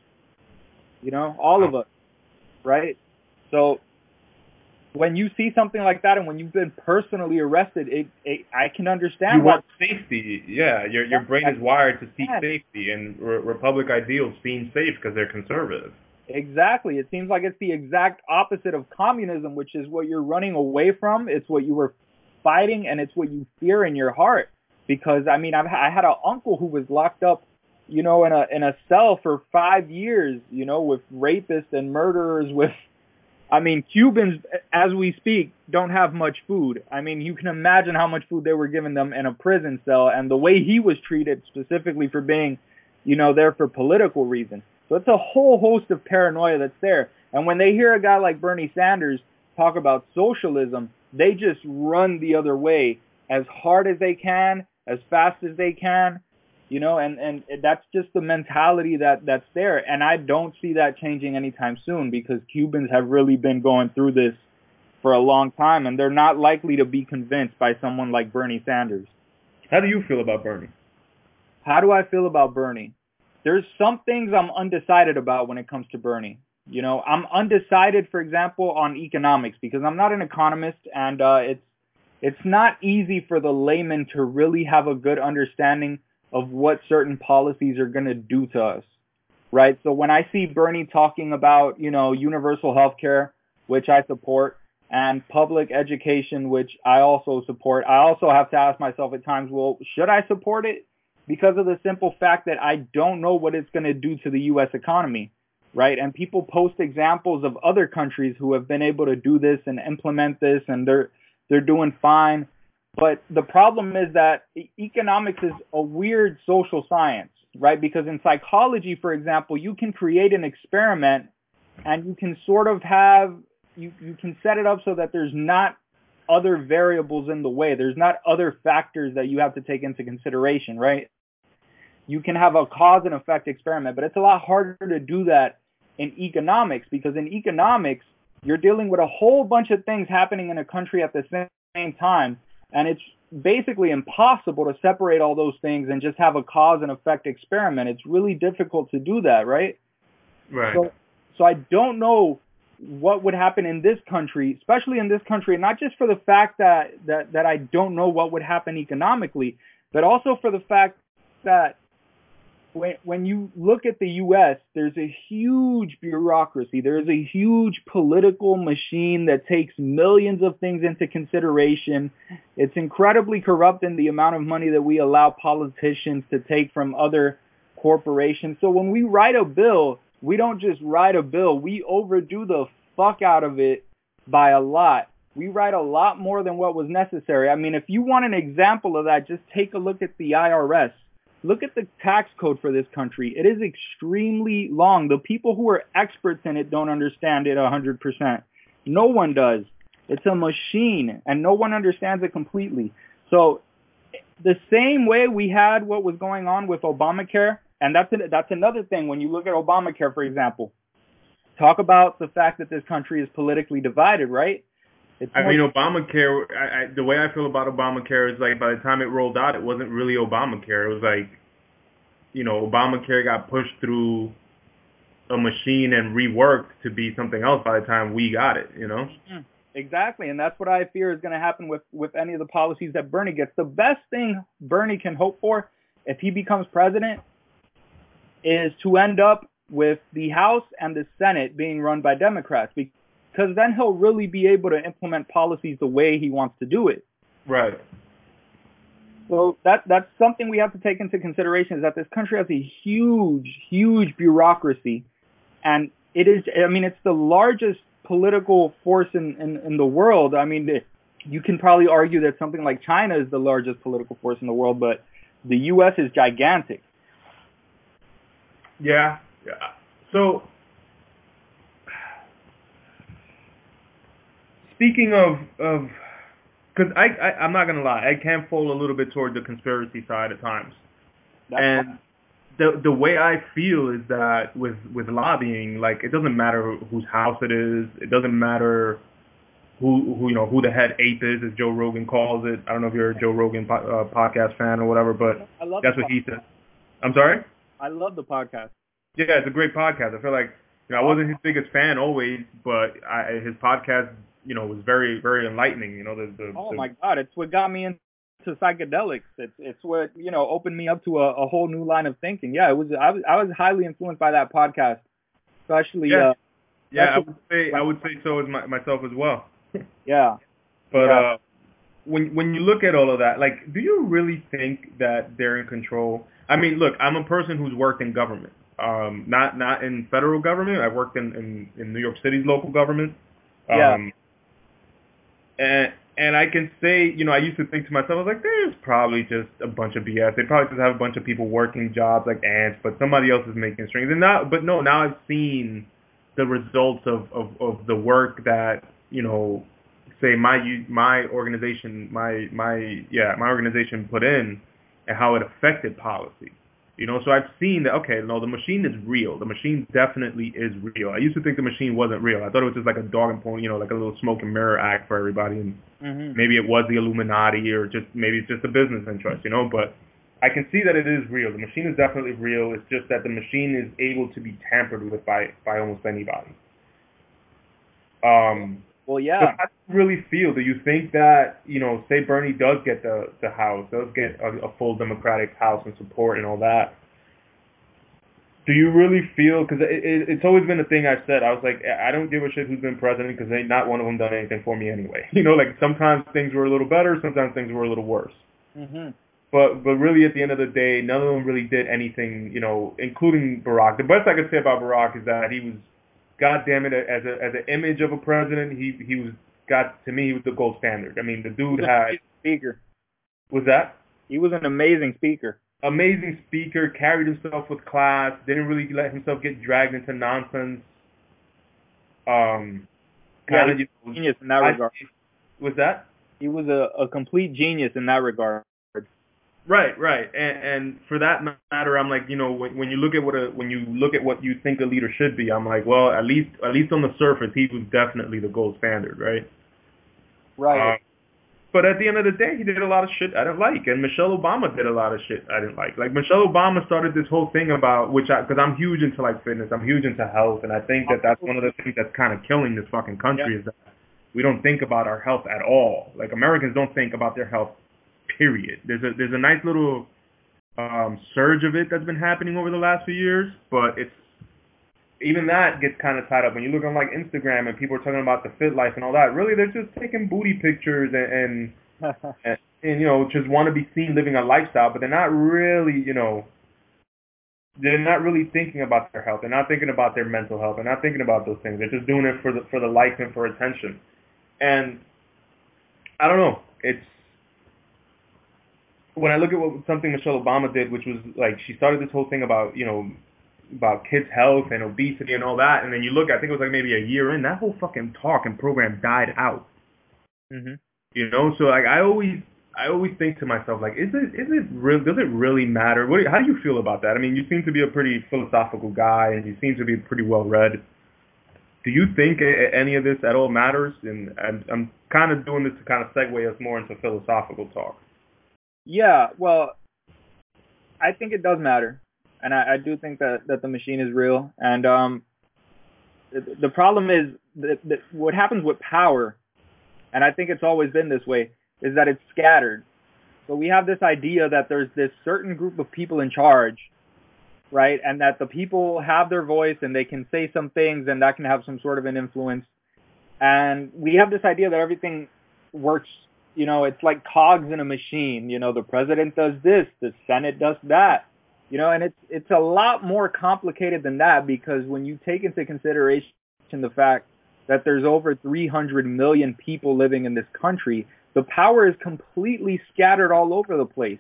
you know, all of us, right? So when you see something like that and when you've been personally arrested, I can understand. You want safety, yeah. Your brain is wired to seek safety, and Republic ideals seem safe because they're conservative. Exactly. It seems like it's the exact opposite of communism, which is what you're running away from. It's what you were fighting, and it's what you fear in your heart. Because, I mean, I had an uncle who was locked up, you know, in a cell for 5 years, you know, with rapists and murderers. Cubans, as we speak, don't have much food. I mean, you can imagine how much food they were giving them in a prison cell, and the way he was treated specifically for being, you know, there for political reasons. So it's a whole host of paranoia that's there. And when they hear a guy like Bernie Sanders talk about socialism, they just run the other way as hard as they can, as fast as they can, you know, and that's just the mentality that's there. And I don't see that changing anytime soon, because Cubans have really been going through this for a long time, and they're not likely to be convinced by someone like Bernie Sanders. How do you feel about Bernie? How do I feel about Bernie? There's some things I'm undecided about when it comes to Bernie. You know, I'm undecided, for example, on economics, because I'm not an economist, and it's not easy for the layman to really have a good understanding of what certain policies are going to do to us, right? So when I see Bernie talking about, you know, universal health care, which I support, and public education, which I also support, I also have to ask myself at times, well, should I support it? Because of the simple fact that I don't know what it's going to do to the U.S. economy, right? And people post examples of other countries who have been able to do this and implement this, and they're doing fine. But the problem is that economics is a weird social science, right? Because in psychology, for example, you can create an experiment, and you can sort of have, you can set it up so that there's not other variables in the way. There's not other factors that you have to take into consideration, right? You can have a cause and effect experiment, but it's a lot harder to do that in economics, because in economics, you're dealing with a whole bunch of things happening in a country at the same time, and it's basically impossible to separate all those things and just have a cause and effect experiment. It's really difficult to do that, right? Right. So I don't know what would happen in this country, especially in this country, and not just for the fact that I don't know what would happen economically, but also for the fact that when you look at the U.S., there's a huge bureaucracy. There's a huge political machine that takes millions of things into consideration. It's incredibly corrupt in the amount of money that we allow politicians to take from other corporations. So when we write a bill, we don't just write a bill. We overdo the fuck out of it by a lot. We write a lot more than what was necessary. I mean, if you want an example of that, just take a look at the IRS. Look at the tax code for this country. It is extremely long. The people who are experts in it don't understand it 100%. No one does. It's a machine, and no one understands it completely. So the same way we had what was going on with Obamacare, and that's another thing. When you look at Obamacare, for example, talk about the fact that this country is politically divided, right? Obamacare, the way I feel about Obamacare is like by the time it rolled out, it wasn't really Obamacare. It was like, you know, Obamacare got pushed through a machine and reworked to be something else by the time we got it, you know? Exactly, and that's what I fear is going to happen with any of the policies that Bernie gets. The best thing Bernie can hope for if he becomes president is to end up with the House and the Senate being run by Democrats, because then he'll really be able to implement policies the way he wants to do it. Right. So that's something we have to take into consideration, is that this country has a huge, huge bureaucracy. And it is, I mean, it's the largest political force in the world. I mean, you can probably argue that something like China is the largest political force in the world, but the U.S. is gigantic. Yeah. So... speaking of, because I'm not going to lie, I can fall a little bit toward the conspiracy side at times. The way I feel is that with lobbying, like, it doesn't matter whose house it is. It doesn't matter who the head ape is, as Joe Rogan calls it. I don't know if you're a Joe Rogan podcast fan or whatever, but that's what he said. I'm sorry? I love the podcast. Yeah, it's a great podcast. I feel like, you know, I wasn't his biggest fan always, but his podcast, you know, it was very, very enlightening. You know, my God, it's what got me into psychedelics. It's what, you know, opened me up to a whole new line of thinking. Yeah, I was highly influenced by that podcast, especially. Yeah, I would say so as myself as well. Yeah, but yeah. When you look at all of that, like, do you really think that they're in control? I mean, look, I'm a person who's worked in government, not in federal government. I worked in New York City's local government. Yeah. And I can say, you know, I used to think to myself, I was like, there's probably just a bunch of BS. They probably just have a bunch of people working jobs like ants, but somebody else is making strings. And now I've seen the results of the work that, you know, say my organization put in and how it affected policy. You know, so I've seen that, okay, no, the machine is real. The machine definitely is real. I used to think the machine wasn't real. I thought it was just like a dog and pony, you know, like a little smoke and mirror act for everybody. And maybe it was the Illuminati, or just maybe it's just a business interest, you know. But I can see that it is real. The machine is definitely real. It's just that the machine is able to be tampered with by almost anybody. Well, yeah. So how do you really feel? Do you think that, you know, say Bernie does get the House, does get a full Democratic House and support and all that? Do you really feel, because it's always been a thing I've said, I was like, I don't give a shit who's been president because ain't not one of them done anything for me anyway. You know, like sometimes things were a little better, sometimes things were a little worse. Mm-hmm. But really at the end of the day, none of them really did anything, you know, including Barack. The best I could say about Barack is that he was, God damn it, as an image of a president, he was the gold standard. I mean, the dude had speaker. Was that? He was an amazing speaker. Amazing speaker, carried himself with class, didn't really let himself get dragged into nonsense. He was a genius in that regard. Was that? He was a complete genius in that regard. Right, and for that matter, I'm like, you know, when you look at what you think a leader should be, I'm like, well, at least on the surface, he was definitely the gold standard, right? Right. But at the end of the day, he did a lot of shit I didn't like. And Michelle Obama did a lot of shit I didn't like. Like, Michelle Obama started this whole thing about, because I'm huge into, like, fitness. I'm huge into health. And I think that that's one of the things that's kind of killing this fucking country is that we don't think about our health at all. Like, Americans don't think about their health, period. There's a nice little surge of it that's been happening over the last few years. But it's, even that gets kind of tied up. When you look on, like, Instagram and people are talking about the fit life and all that, really, they're just taking booty pictures and you know, just want to be seen living a lifestyle, but they're not really, you know, they're not really thinking about their health. They're not thinking about their mental health. They're not thinking about those things. They're just doing it for the likes and for attention. And I don't know. It's, when I look at something Michelle Obama did, which was, like, she started this whole thing about, you know, about kids' health and obesity and all that, and then you look, I think it was like maybe a year in, that whole fucking talk and program died out. Mm-hmm. You know, so like I always think to myself, like, does it really matter? How do you feel about that? I mean, you seem to be a pretty philosophical guy, and you seem to be pretty well read. Do you think any of this at all matters? And I'm kind of doing this to kind of segue us more into philosophical talk. Yeah, well, I think it does matter. And I do think that the machine is real. And the problem is that what happens with power, and I think it's always been this way, is that it's scattered. So we have this idea that there's this certain group of people in charge, right? And that the people have their voice and they can say some things and that can have some sort of an influence. And we have this idea that everything works, you know, it's like cogs in a machine. You know, the president does this, the Senate does that. You know, and it's a lot more complicated than that, because when you take into consideration the fact that there's over 300 million people living in this country, the power is completely scattered all over the place.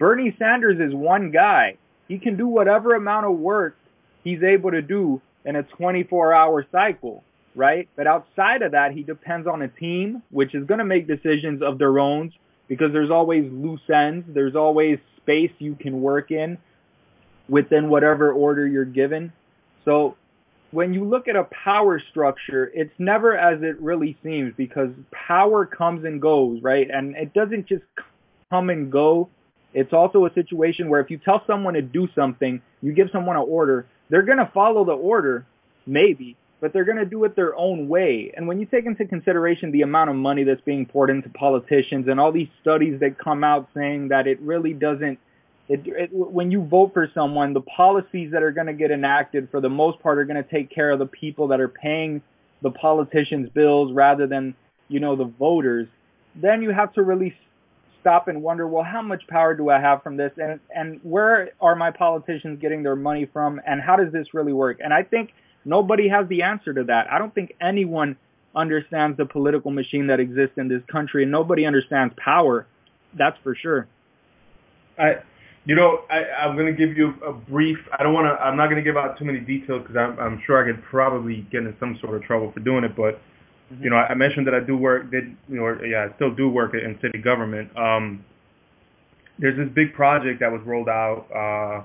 Bernie Sanders is one guy. He can do whatever amount of work he's able to do in a 24-hour cycle, right? But outside of that, he depends on a team, which is going to make decisions of their own, because there's always loose ends. There's always space you can work in within whatever order you're given. So when you look at a power structure, it's never as it really seems, because power comes and goes, right? And it doesn't just come and go. It's also a situation where if you tell someone to do something, you give someone an order, they're going to follow the order, maybe, but they're going to do it their own way. And when you take into consideration the amount of money that's being poured into politicians and all these studies that come out saying that it really doesn't, when you vote for someone, the policies that are going to get enacted for the most part are going to take care of the people that are paying the politicians' bills rather than, you know, the voters. Then you have to really stop and wonder, well, how much power do I have from this? And where are my politicians getting their money from? And how does this really work? And I think nobody has the answer to that. I don't think anyone understands the political machine that exists in this country, and nobody understands power. That's for sure. You know, I'm going to give you a brief, I'm not going to give out too many details, because I'm sure I could probably get in some sort of trouble for doing it, but, mm-hmm. You know, I mentioned that I I still do work in city government. There's this big project that was rolled out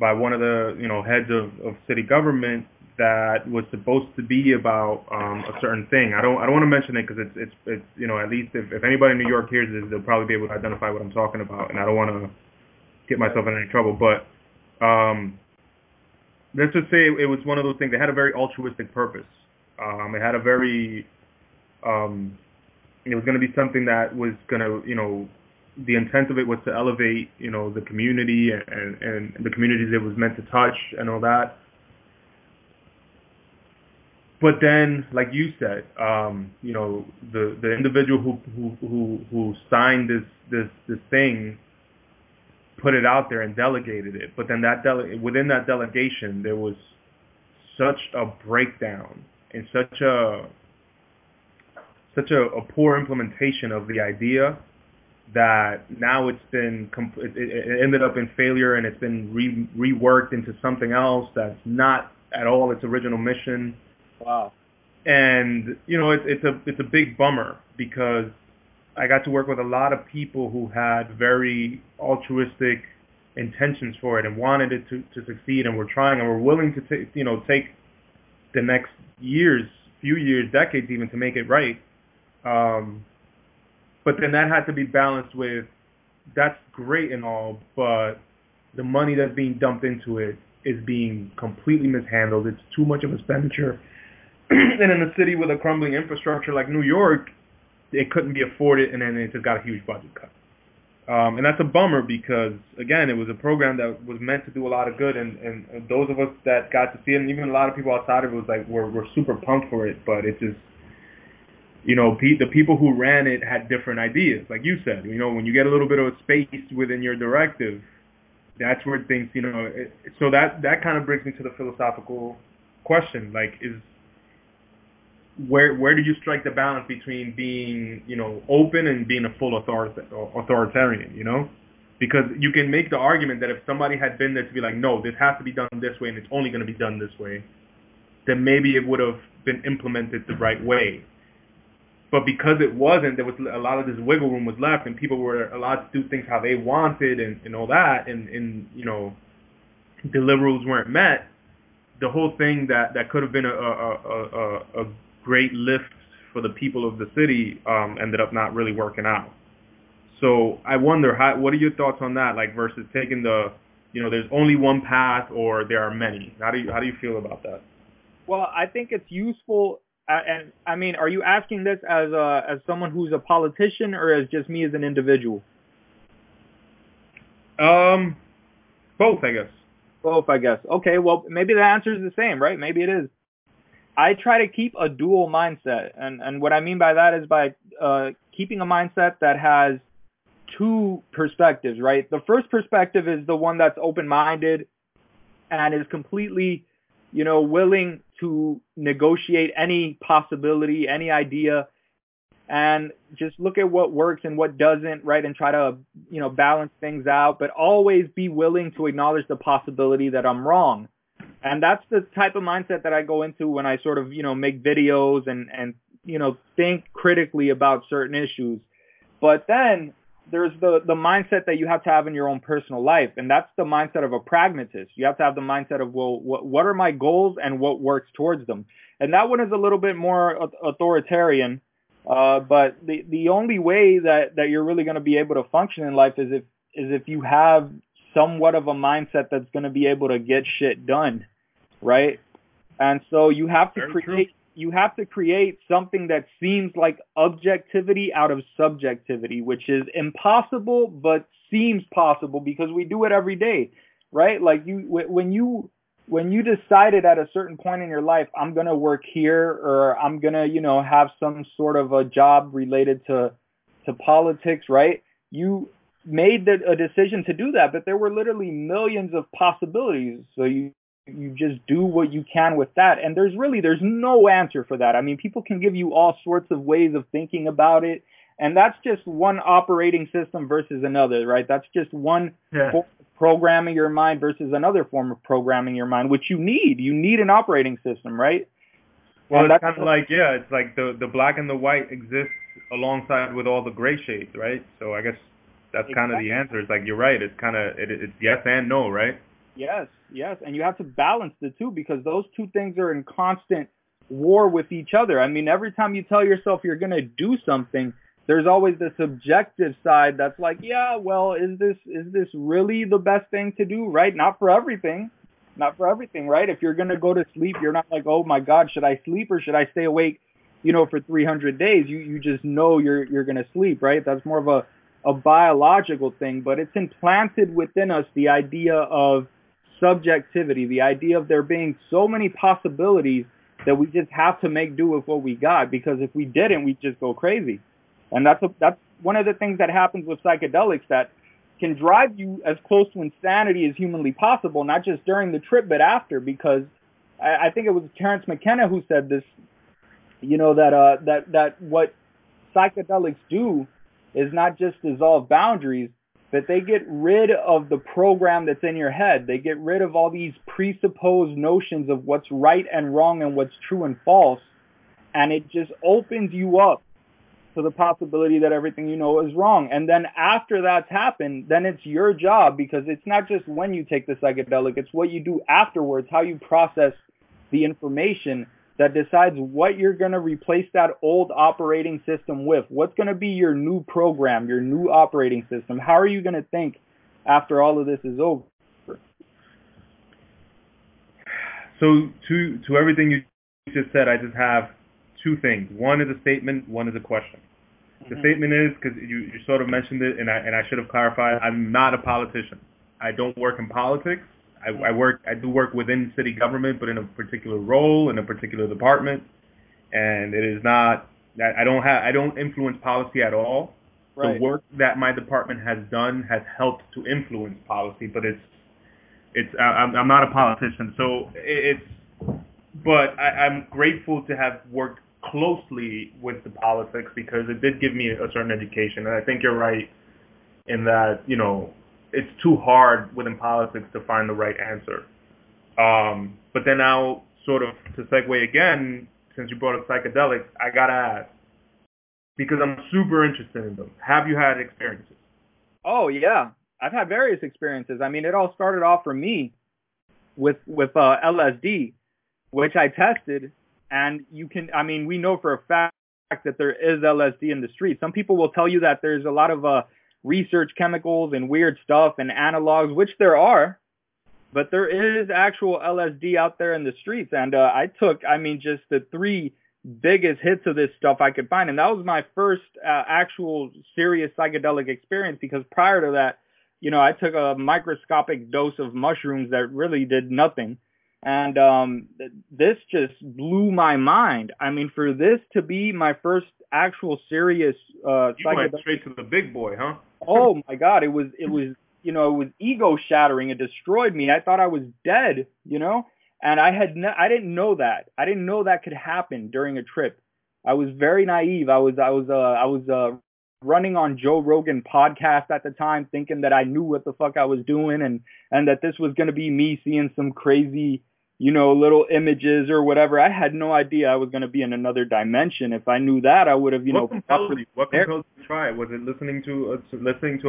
by one of the, you know, heads of city government that was supposed to be about a certain thing. I don't want to mention it, because it's you know, at least if anybody in New York hears this, they'll probably be able to identify what I'm talking about, and I don't want to get myself in any trouble, but let's just say it was one of those things. They had a very altruistic purpose. It had a very, it was going to be something that was going to, you know, the intent of it was to elevate, you know, the community and the communities it was meant to touch and all that. But then, like you said, you know, the individual who signed this thing put it out there and delegated it, but then within that delegation there was such a breakdown and such a poor implementation of the idea that now it ended up in failure, and it's been reworked into something else that's not at all its original mission. Wow. And you know, it's a big bummer, because I got to work with a lot of people who had very altruistic intentions for it and wanted it to succeed, and were trying and were willing to take the next years, few years, decades even, to make it right. But then that had to be balanced with, that's great and all, but the money that's being dumped into it is being completely mishandled. It's too much of expenditure. And in a city with a crumbling infrastructure like New York, it couldn't be afforded, and then it just got a huge budget cut. And that's a bummer because, again, it was a program that was meant to do a lot of good, and those of us that got to see it, and even a lot of people outside of it, was like, we're super pumped for it, but it just, you know, the people who ran it had different ideas. Like you said, you know, when you get a little bit of space within your directive, that's where things, you know, so that kind of brings me to the philosophical question, like, is, where do you strike the balance between being, you know, open and being a full authoritarian, you know? Because you can make the argument that if somebody had been there to be like, no, this has to be done this way and it's only going to be done this way, then maybe it would have been implemented the right way. But because it wasn't, there was a lot of this wiggle room was left and people were allowed to do things how they wanted and all that, and you know, the liberals weren't met. The whole thing that could have been a great lift for the people of the city ended up not really working out. So I wonder, what are your thoughts on that? Like versus taking the, you know, there's only one path or there are many. How do you feel about that? Well, I think it's useful, and I mean, are you asking this as someone who's a politician or as just me as an individual? Both, I guess. Both, I guess. Okay, well, maybe the answer is the same, right? Maybe it is. I try to keep a dual mindset, and what I mean by that is by keeping a mindset that has two perspectives, right? The first perspective is the one that's open-minded and is completely, you know, willing to negotiate any possibility, any idea, and just look at what works and what doesn't, right? And try to, you know, balance things out, but always be willing to acknowledge the possibility that I'm wrong. And that's the type of mindset that I go into when I sort of, you know, make videos and, you know, think critically about certain issues. But then there's the mindset that you have to have in your own personal life. And that's the mindset of a pragmatist. You have to have the mindset of, well, what are my goals and what works towards them? And that one is a little bit more authoritarian. But the only way that you're really going to be able to function in life is if you have somewhat of a mindset that's going to be able to get shit done, right? And so you have to create something that seems like objectivity out of subjectivity, which is impossible but seems possible because we do it every day, right? Like when you decided at a certain point in your life, I'm going to work here, or I'm going to, you know, have some sort of a job related to politics, right? You made a decision to do that, but there were literally millions of possibilities. So you just do what you can with that. And there's no answer for that. I mean, people can give you all sorts of ways of thinking about it. And that's just one operating system versus another, right? That's just one form of programming your mind versus another form of programming your mind, which you need. You need an operating system, right? Well, it's kind of like, yeah, it's like the black and the white exists alongside with all the gray shades, right? So I guess that's kind of the answer. It's like, you're right. It's kind of, it's yes and no, right? Yes. And you have to balance the two because those two things are in constant war with each other. I mean, every time you tell yourself you're going to do something, there's always the subjective side that's like, yeah, well, is this really the best thing to do, right? Not for everything, right? If you're going to go to sleep, you're not like, oh my God, should I sleep or should I stay awake, you know, for 300 days? You just know you're going to sleep, right? That's more of a biological thing, but it's implanted within us the idea of subjectivity, the idea of there being so many possibilities that we just have to make do with what we got, because if we didn't, we'd just go crazy. And that's one of the things that happens with psychedelics that can drive you as close to insanity as humanly possible, not just during the trip, but after, because I think it was Terrence McKenna who said this, you know, that what psychedelics do is not just dissolve boundaries, but they get rid of the program that's in your head. They get rid of all these presupposed notions of what's right and wrong and what's true and false, and it just opens you up to the possibility that everything you know is wrong. And then after that's happened, then it's your job, because it's not just when you take the psychedelic, it's what you do afterwards, how you process the information that decides what you're going to replace that old operating system with. What's going to be your new program, your new operating system? How are you going to think after all of this is over? So to everything you just said, I just have two things. One is a statement, one is a question. The statement is, because you sort of mentioned it, and I should have clarified, I'm not a politician. I don't work in politics. I do work within city government, but in a particular role, in a particular department, and it is not, I don't influence policy at all. Right. The work that my department has done has helped to influence policy, but I'm not a politician. So I'm grateful to have worked closely with the politics, because it did give me a certain education. And I think you're right in that, you know, it's too hard within politics to find the right answer. But then now, sort of to segue again, since you brought up psychedelics, I gotta ask, because I'm super interested in them. Have you had experiences? Oh yeah, I've had various experiences. I mean, it all started off for me with LSD, which I tested. And we know for a fact that there is LSD in the street. Some people will tell you that there's a lot of research chemicals and weird stuff and analogs, which there are, but there is actual LSD out there in the streets. And I took, just the three biggest hits of this stuff I could find. And that was my first actual serious psychedelic experience, because prior to that, you know, I took a microscopic dose of mushrooms that really did nothing. And this just blew my mind. I mean, for this to be my first actual serious psychedelic. You went straight to the big boy, huh? Oh my God, it was you know, it was ego shattering. It destroyed me. I thought I was dead, you know. And I didn't know that. I didn't know that could happen during a trip. I was very naive. I was running on Joe Rogan podcast at the time, thinking that I knew what the fuck I was doing, and that this was gonna be me seeing some crazy, you know, little images or whatever. I had no idea I was going to be in another dimension. If I knew that, I would have, What compelled you to try it? Was it listening to a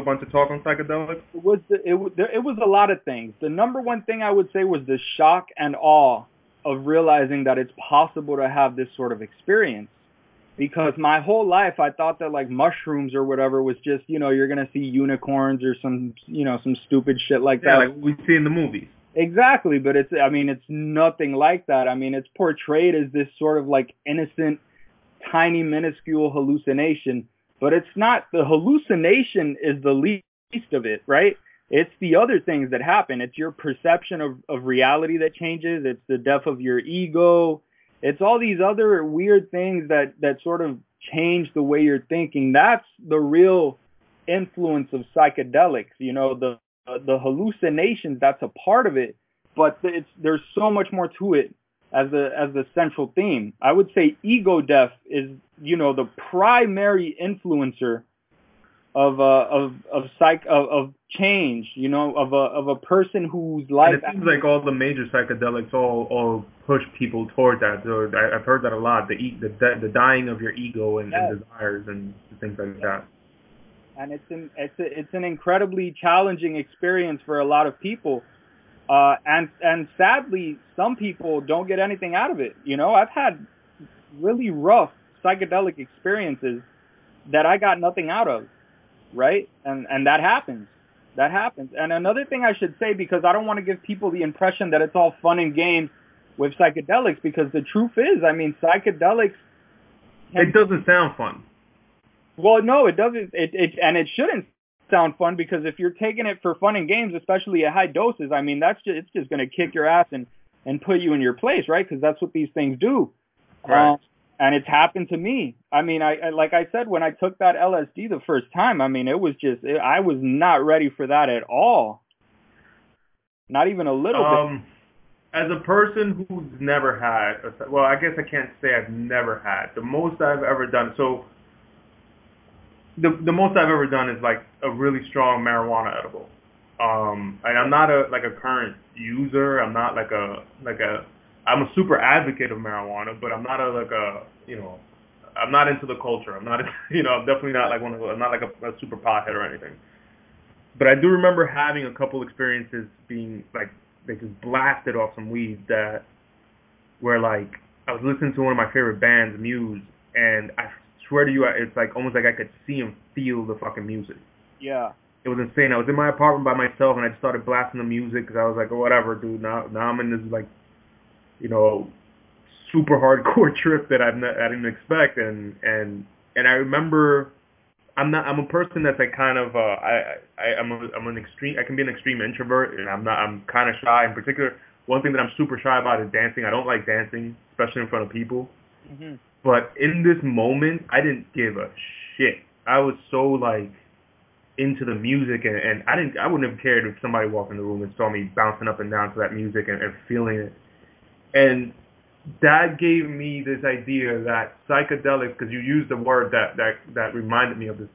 bunch of talk on psychedelics? It was a lot of things. The number one thing I would say was the shock and awe of realizing that it's possible to have this sort of experience. Because my whole life, I thought that like mushrooms or whatever was just, you know, you're going to see unicorns or some stupid shit like that. Yeah, like we see in the movies. Exactly, but it's nothing like that. I mean, it's portrayed as this sort of like innocent, tiny, minuscule hallucination, but it's not. The hallucination is the least of it, right? It's the other things that happen. It's your perception of reality that changes. It's the death of your ego. It's all these other weird things that sort of change the way you're thinking. That's the real influence of psychedelics, you know, the hallucinations, that's a part of it, but there's so much more to it as the central theme. I would say ego death is, you know, the primary influencer of change, you know, of a person whose life. And it seems like all the major psychedelics all push people toward that. So I've heard that a lot. The dying of your ego and desires and things like that. And it's an incredibly challenging experience for a lot of people, and sadly, some people don't get anything out of it. You know, I've had really rough psychedelic experiences that I got nothing out of, right? And that happens. And another thing I should say, because I don't want to give people the impression that it's all fun and games with psychedelics, because the truth is, I mean, psychedelics. It doesn't sound fun. Well, no, it doesn't. And it shouldn't sound fun, because if you're taking it for fun and games, especially at high doses, I mean, it's just going to kick your ass and put you in your place, right? Because that's what these things do. Right. And it's happened to me. I mean, I like I said, when I took that LSD the first time, I mean, it was just, I was not ready for that at all. Not even a little bit. As a person who's never had, I guess I can't say I've never had. The most I've ever done, so... The most I've ever done is like a really strong marijuana edible, and I'm not a current user. I'm not I'm a super advocate of marijuana, but I'm not I'm not into the culture. I'm not, you know, I'm definitely not like one of, I'm not like a super pothead or anything. But I do remember having a couple experiences being like they just blasted off some weed that were like I was listening to one of my favorite bands, Muse, and I swear to you, it's like almost like I could see and feel the fucking music. Yeah. It was insane. I was in my apartment by myself, and I just started blasting the music because I was like, oh, whatever, dude. Now I'm in this, like, you know, super hardcore trip that I didn't expect. And I remember, I'm a person that's like kind of I'm an extreme. I can be an extreme introvert, and I'm kind of shy. In particular, one thing that I'm super shy about is dancing. I don't like dancing, especially in front of people. Mm-hmm. But in this moment, I didn't give a shit. I was so like into the music, and I wouldn't have cared if somebody walked in the room and saw me bouncing up and down to that music and feeling it. And that gave me this idea that psychedelics, because you used the word that reminded me of this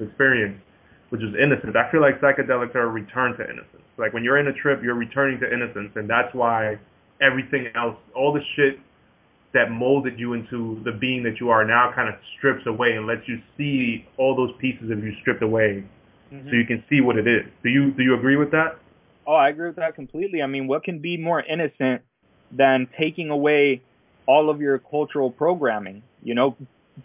experience, which was innocence. I feel like psychedelics are a return to innocence. Like when you're in a trip, you're returning to innocence, and that's why everything else, all the shit that molded you into the being that you are now, kind of strips away and lets you see all those pieces of you stripped away, mm-hmm. so you can see what it is. Do you agree with that? Oh, I agree with that completely. I mean, what can be more innocent than taking away all of your cultural programming, you know,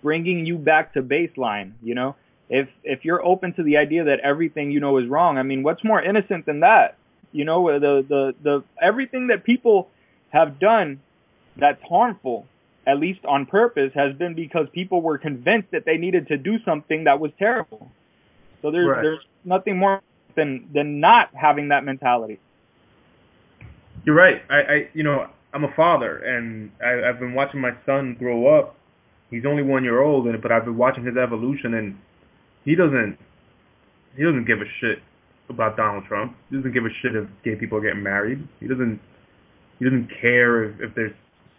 bringing you back to baseline, you know? If you're open to the idea that everything you know is wrong, I mean, what's more innocent than that? You know, the everything that people have done that's harmful, at least on purpose, has been because people were convinced that they needed to do something that was terrible. So there's nothing more than not having that mentality. You're right. I you know, I'm a father, and I've been watching my son grow up. He's only 1 year old, but I've been watching his evolution, and he doesn't give a shit about Donald Trump. He doesn't give a shit if gay people are getting married. He doesn't care if there's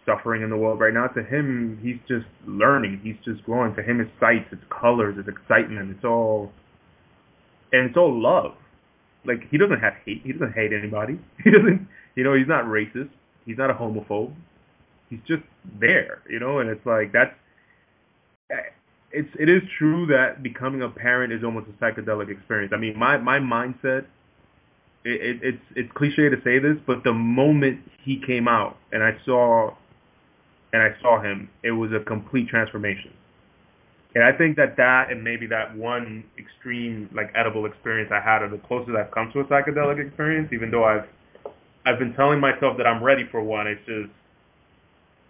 suffering in the world right now. To him, he's just learning. He's just growing. To him, it's sights, it's colors, it's excitement. It's all love. Like, he doesn't have hate. He doesn't hate anybody. He doesn't, you know, he's not racist. He's not a homophobe. He's just there, you know, and it's like it is true that becoming a parent is almost a psychedelic experience. I mean, my mindset, it's cliche to say this, but the moment he came out and I saw him, it was a complete transformation. And I think that and maybe that one extreme, like, edible experience I had, or the closest I've come to a psychedelic experience, even though I've been telling myself that I'm ready for one. It's just,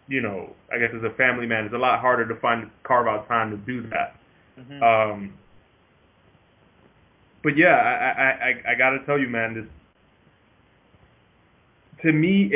you know, I guess as a family man, it's a lot harder to carve out time to do that. Mm-hmm. But yeah, I gotta tell you, man, this, to me,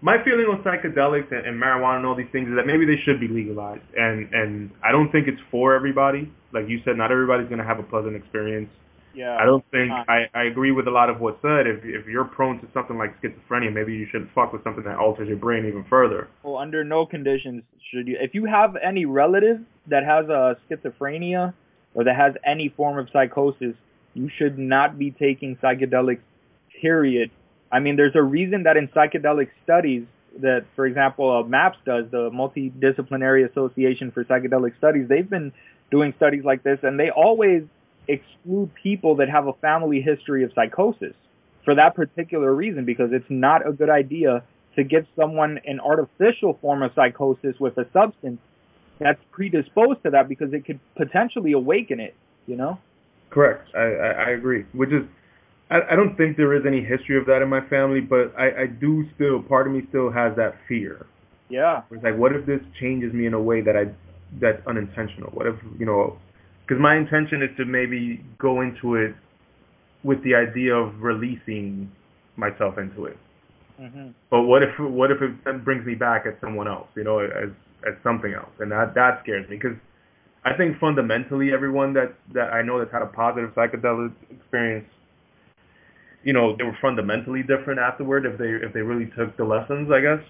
my feeling on psychedelics and marijuana and all these things is that maybe they should be legalized. And I don't think it's for everybody. Like you said, not everybody's going to have a pleasant experience. Yeah. I don't think, I agree with a lot of what's said. If you're prone to something like schizophrenia, maybe you shouldn't fuck with something that alters your brain even further. Well, under no conditions should you. If you have any relative that has a schizophrenia or that has any form of psychosis, you should not be taking psychedelics, period. I mean, there's a reason that in psychedelic studies that, for example, MAPS does, the Multidisciplinary Association for Psychedelic Studies, they've been doing studies like this, and they always exclude people that have a family history of psychosis for that particular reason, because it's not a good idea to give someone an artificial form of psychosis with a substance that's predisposed to that, because it could potentially awaken it, you know? Correct. I agree, which is, I don't think there is any history of that in my family, but I do still, part of me still has that fear. Yeah. It's like, what if this changes me in a way that's unintentional? What if, you know, because my intention is to maybe go into it with the idea of releasing myself into it. Mm-hmm. But what if it brings me back as someone else, you know, as something else? And that scares me, because I think fundamentally everyone that I know that's had a positive psychedelic experience, you know, they were fundamentally different afterward if they really took the lessons, I guess.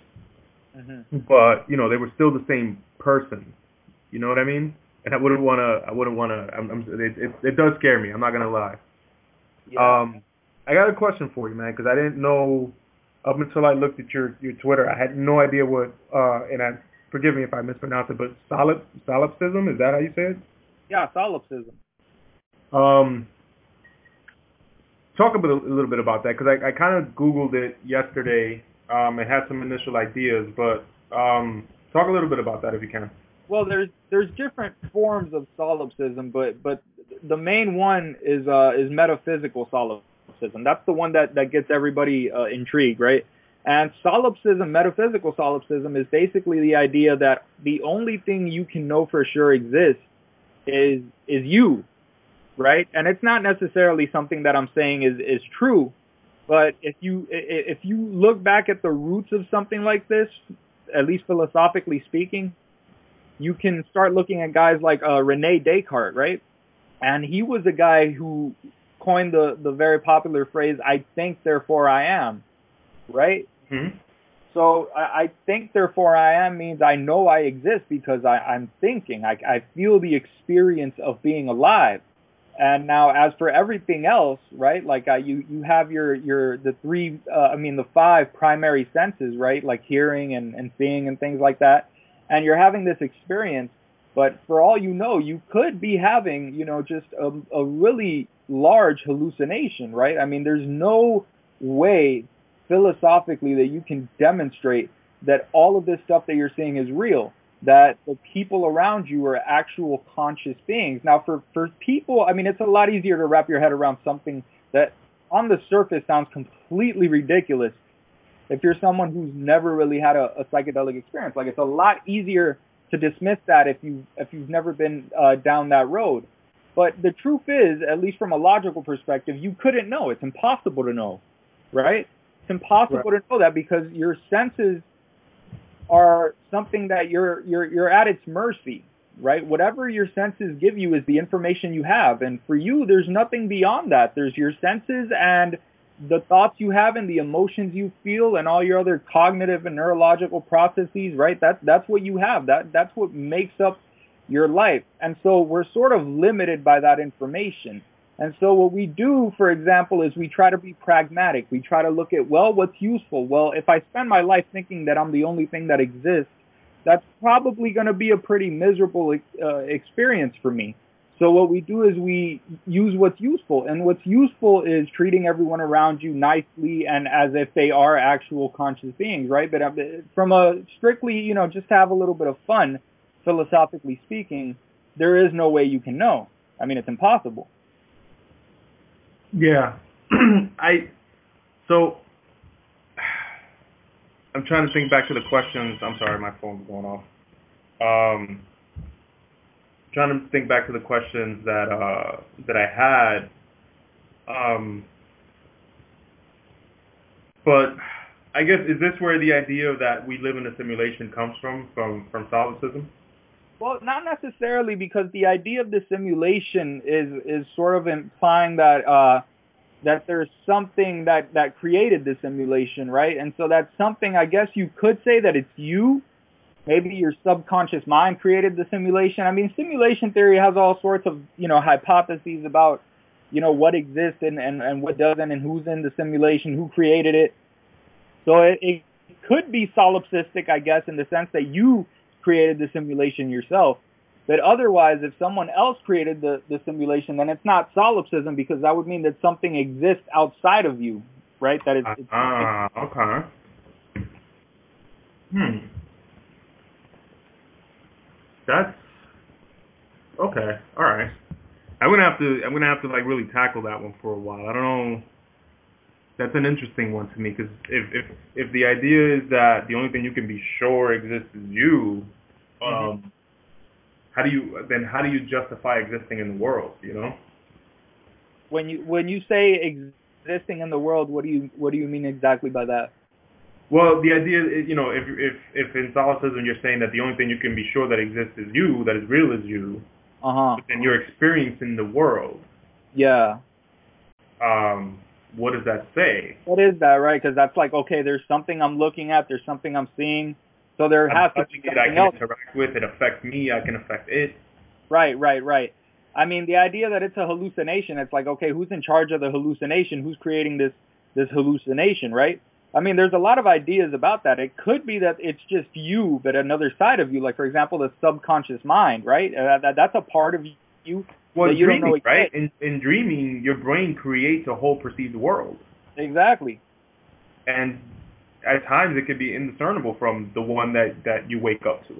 Mm-hmm. But, you know, they were still the same person. You know what I mean? And I wouldn't want to, it does scare me. I'm not going to lie. Yeah. I got a question for you, man, because I didn't know, up until I looked at your Twitter, I had no idea what, and forgive me if I mispronounce it, but solipsism, is that how you say it? Yeah, solipsism. Talk a little bit about that, because I kind of Googled it yesterday and had some initial ideas, but talk a little bit about that if you can. Well, there's different forms of solipsism, but the main one is metaphysical solipsism. That's the one that gets everybody intrigued, right? And solipsism, metaphysical solipsism, is basically the idea that the only thing you can know for sure exists is you, right? And it's not necessarily something that I'm saying is true, but if you look back at the roots of something like this, at least philosophically speaking, you can start looking at guys like René Descartes, right? And he was a guy who coined the very popular phrase, I think, therefore I am, right? Mm-hmm. So I think, therefore I am means I know I exist because I'm thinking. I feel the experience of being alive. And now as for everything else, right, like you have the five primary senses, right, like hearing and seeing and things like that. And you're having this experience, but for all you know, you could be having, just a really large hallucination, right? I mean, there's no way philosophically that you can demonstrate that all of this stuff that you're seeing is real, that the people around you are actual conscious beings. Now, for people, I mean, it's a lot easier to wrap your head around something that on the surface sounds completely ridiculous. If you're someone who's never really had a psychedelic experience, like it's a lot easier to dismiss that if you've never been down that road. But the truth is, at least from a logical perspective, you couldn't know. It's impossible to know, right? It's impossible to know that because your senses are something that you're at its mercy, right? Whatever your senses give you is the information you have, and for you, there's nothing beyond that. There's your senses and the thoughts you have and the emotions you feel and all your other cognitive and neurological processes, right? That's what you have. That's what makes up your life. And so we're sort of limited by that information. And so what we do, for example, is we try to be pragmatic. We try to look at, well, what's useful? Well, if I spend my life thinking that I'm the only thing that exists, that's probably going to be a pretty miserable experience for me. So what we do is we use what's useful, and what's useful is treating everyone around you nicely and as if they are actual conscious beings, right? But from a strictly, just to have a little bit of fun, philosophically speaking, there is no way you can know. I mean, it's impossible. Yeah. I'm trying to think back to the questions. I'm sorry, my phone's going off. Trying to think back to the questions that I had, but I guess is this where the idea that we live in a simulation comes from solipsism? Well, not necessarily, because the idea of the simulation is sort of implying that there's something that created the simulation, right? And so that's something, I guess you could say that it's you. Maybe your subconscious mind created the simulation. I mean, simulation theory has all sorts of, hypotheses about, what exists and what doesn't and who's in the simulation, who created it. So it could be solipsistic, I guess, in the sense that you created the simulation yourself. But otherwise, if someone else created the simulation, then it's not solipsism, because that would mean that something exists outside of you, right? That it's okay. Hmm. That's okay. All right. I'm gonna have to like really tackle that one for a while. I don't know. That's an interesting one to me, because if the idea is that the only thing you can be sure exists is you, how do you justify existing in the world? When you say existing in the world, what do you mean exactly by that? Well, the idea is, if in solipsism you're saying that the only thing you can be sure that exists is you, that is real is you, but then you're experiencing the world. Yeah. What does that say? What is that, right? Because that's like, okay, there's something I'm looking at, there's something I'm seeing, so there has to be something else. I can interact with, it affects me, I can affect it. Right. I mean, the idea that it's a hallucination, it's like, okay, who's in charge of the hallucination? Who's creating this hallucination, right? I mean, there's a lot of ideas about that. It could be that it's just you, but another side of you, like, for example, the subconscious mind, right? That's a part of you. Well, that you dreaming, don't know right? In dreaming, your brain creates a whole perceived world. Exactly. And at times it could be indiscernible from the one that you wake up to.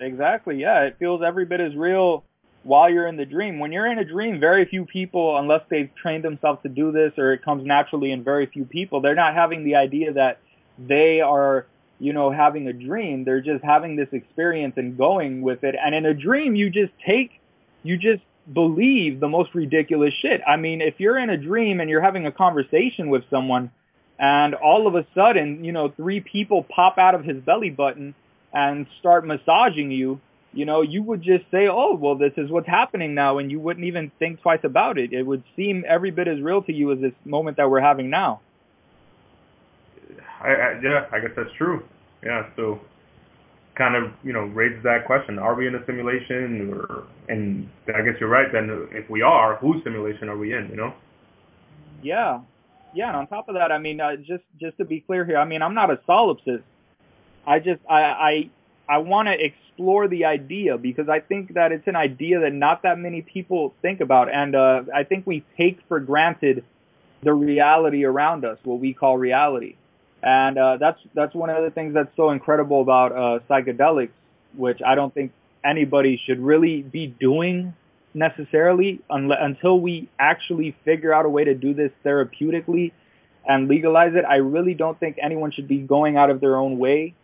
Exactly, yeah. It feels every bit as real while you're in the dream. When you're in a dream, very few people, unless they've trained themselves to do this or it comes naturally in very few people, they're not having the idea that they are, you know, having a dream. They're just having this experience and going with it. And in a dream, you just believe the most ridiculous shit. I mean, if you're in a dream and you're having a conversation with someone and all of a sudden, you know, 3 people pop out of his belly button and start massaging you, you know, you would just say, oh, well, this is what's happening now, and you wouldn't even think twice about it. It would seem every bit as real to you as this moment that we're having now. Yeah, I guess that's true. Yeah, so kind of, you know, raises that question. Are we in a simulation? And I guess you're right, then if we are, whose simulation are we in, you know? Yeah. Yeah, and on top of that, I mean, just to be clear here, I mean, I'm not a solipsist. I want to explore the idea because I think that it's an idea that not that many people think about. And I think we take for granted the reality around us, what we call reality. And that's one of the things that's so incredible about psychedelics, which I don't think anybody should really be doing necessarily until we actually figure out a way to do this therapeutically and legalize it. I really don't think anyone should be going out of their own way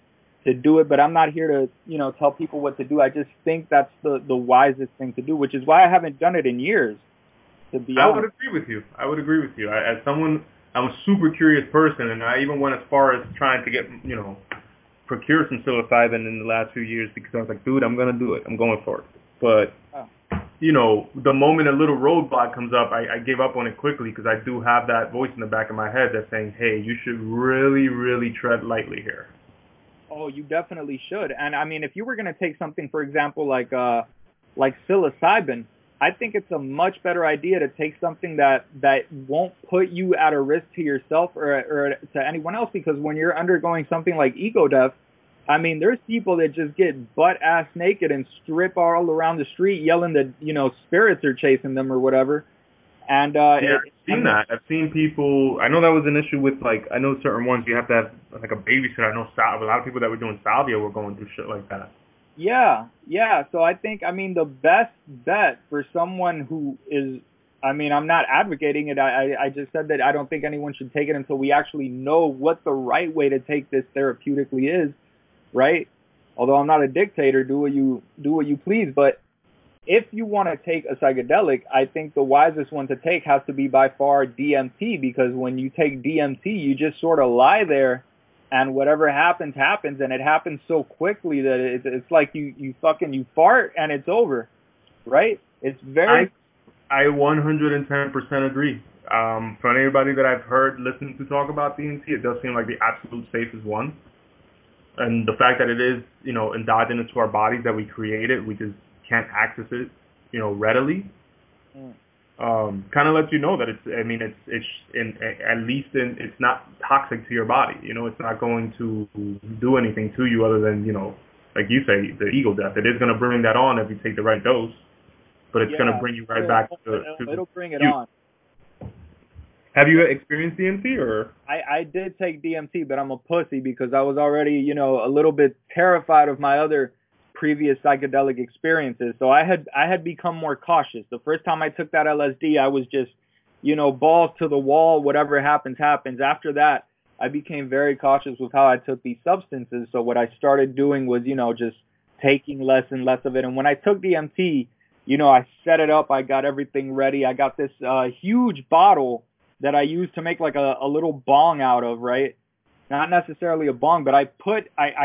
to do it, but I'm not here to, you know, tell people what to do. I just think that's the wisest thing to do, which is why I haven't done it in years, to be honest. I would agree with you. I'm a super curious person, and I even went as far as trying to get, you know, procure some psilocybin in the last few years because I was like, dude, I'm going to do it. I'm going for it. But, you know, the moment a little roadblock comes up, I gave up on it quickly because I do have that voice in the back of my head that's saying, hey, you should really, really tread lightly here. Oh, you definitely should. And, I mean, if you were going to take something, for example, like psilocybin, I think it's a much better idea to take something that won't put you at a risk to yourself or to anyone else, because when you're undergoing something like ego death, I mean, there's people that just get butt-ass naked and strip all around the street yelling that, you know, spirits are chasing them or whatever. And yeah, I've seen people. I know that was an issue with, like, I know certain ones you have to have, like, a babysitter. I know a lot of people that were doing salvia were going through shit like that. Yeah. So I think, I mean, the best bet for someone who is, I mean, I'm not advocating it. I just said that I don't think anyone should take it until we actually know what the right way to take this therapeutically is, right? Although I'm not a dictator, do what you please. But if you want to take a psychedelic, I think the wisest one to take has to be by far DMT, because when you take DMT, you just sort of lie there and whatever happens, and it happens so quickly that it's like you fart and it's over, right? It's very... I 110% agree. From anybody that I've heard listen to talk about DMT, it does seem like the absolute safest one. And the fact that it is, you know, endogenous to our bodies, that we create it, we just can't access it, you know, readily. Mm. Kind of lets you know that it's not toxic to your body. You know, it's not going to do anything to you other than, you know, like you say, the ego death. It is going to bring that on if you take the right dose, but it's going to bring you right back to it'll bring it on. Have you experienced DMT or? I did take DMT, but I'm a pussy because I was already, you know, a little bit terrified of my other previous psychedelic experiences. So I had become more cautious. The first time I took that LSD, I was just, you know, balls to the wall, whatever happens, happens. After that, I became very cautious with how I took these substances. So what I started doing was, you know, just taking less and less of it. And when I took DMT, you know, I set it up. I got everything ready. I got this huge bottle that I used to make like a little bong out of, right? Not necessarily a bong, but I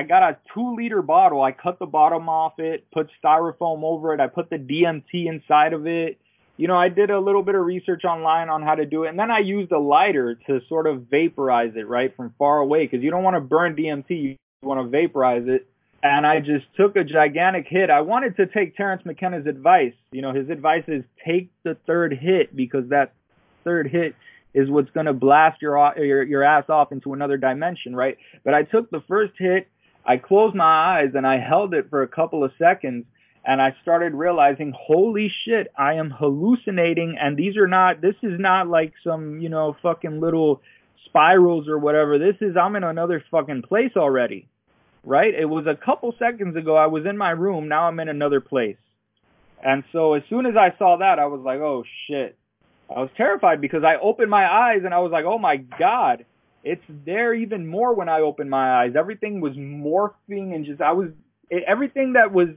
got a 2-liter bottle. I cut the bottom off it, put styrofoam over it. I put the DMT inside of it. You know, I did a little bit of research online on how to do it. And then I used a lighter to sort of vaporize it, right, from far away, because you don't want to burn DMT. You want to vaporize it. And I just took a gigantic hit. I wanted to take Terrence McKenna's advice. You know, his advice is take the third hit, because that third hit is what's going to blast your ass off into another dimension, right? But I took the first hit, I closed my eyes, and I held it for a couple of seconds, and I started realizing, holy shit, I am hallucinating, and this is not like some, you know, fucking little spirals or whatever. This is, I'm in another fucking place already, right? It was a couple seconds ago I was in my room, now I'm in another place. And so as soon as I saw that, I was like, oh shit. I was terrified because I opened my eyes and I was like, oh my God, it's there even more when I opened my eyes. Everything was morphing and just, everything that was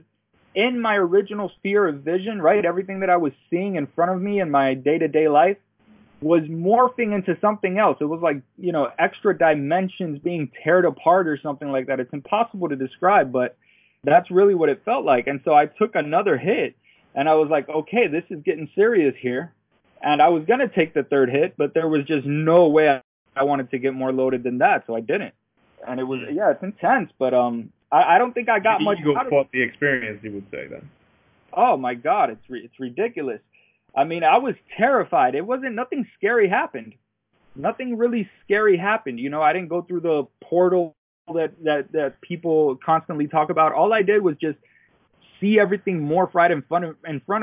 in my original sphere of vision, right? Everything that I was seeing in front of me in my day-to-day life was morphing into something else. It was like, you know, extra dimensions being teared apart or something like that. It's impossible to describe, but that's really what it felt like. And so I took another hit and I was like, okay, this is getting serious here. And I was going to take the third hit, but there was just no way I wanted to get more loaded than that, so I didn't. And it was, yeah, it's intense, but I don't think I got much out of it. The experience, you would say, then. Oh, my God, it's ridiculous. I mean, I was terrified. It wasn't, nothing scary happened. Nothing really scary happened. You know, I didn't go through the portal that people constantly talk about. All I did was just see everything morph right in front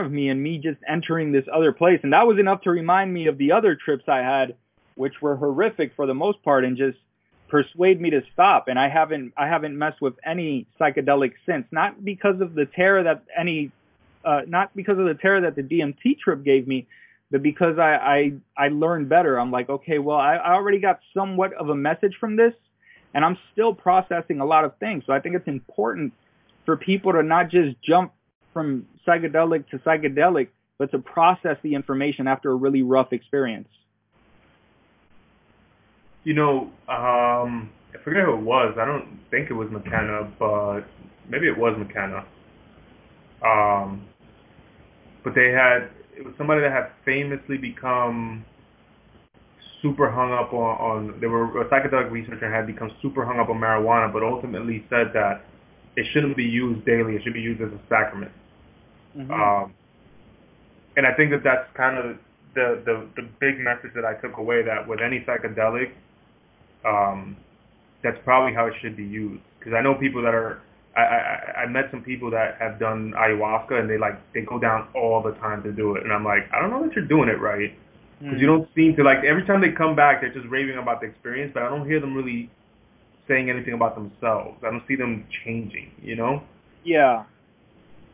of me and me just entering this other place. And that was enough to remind me of the other trips I had, which were horrific for the most part, and just persuade me to stop. And I haven't messed with any psychedelic since, not because of the terror that the DMT trip gave me, but because I learned better. I'm like, okay, well, I already got somewhat of a message from this and I'm still processing a lot of things. So I think it's important for people to not just jump from psychedelic to psychedelic, but to process the information after a really rough experience. You know, I forget who it was. I don't think it was McKenna, but maybe it was McKenna. But it was somebody that had famously become super hung up on they were a psychedelic researcher and had become super hung up on marijuana, but ultimately said that it shouldn't be used daily. It should be used as a sacrament. Mm-hmm. And I think that that's kind of the big message that I took away, that with any psychedelic, that's probably how it should be used. Because I know people that are, I met some people that have done ayahuasca and they go down all the time to do it. And I'm like, I don't know that you're doing it right. Because you don't seem to, every time they come back, they're just raving about the experience, but I don't hear them really saying anything about themselves. I don't see them changing, you know? Yeah.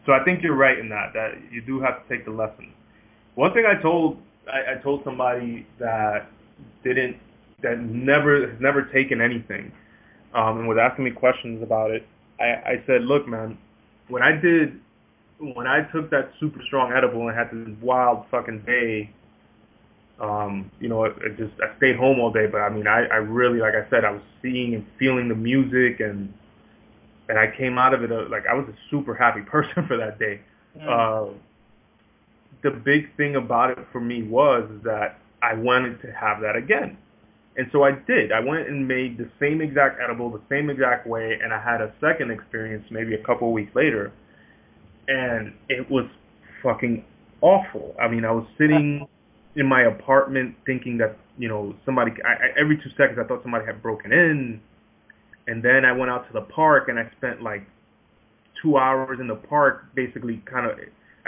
So I think you're right in that you do have to take the lesson. One thing I told somebody that has never taken anything, and was asking me questions about it. I said, look, man, when I took that super strong edible and had this wild fucking day, you know, I stayed home all day, but I mean, I really, like I said, I was seeing and feeling the music, and I came out of it, I was a super happy person for that day. Mm. The big thing about it for me was that I wanted to have that again. And so I did. I went and made the same exact edible, the same exact way, and I had a second experience maybe a couple of weeks later, and it was fucking awful. I mean, I was sitting in my apartment thinking that, you know, somebody, every 2 seconds I thought somebody had broken in, and then I went out to the park, and I spent 2 hours in the park basically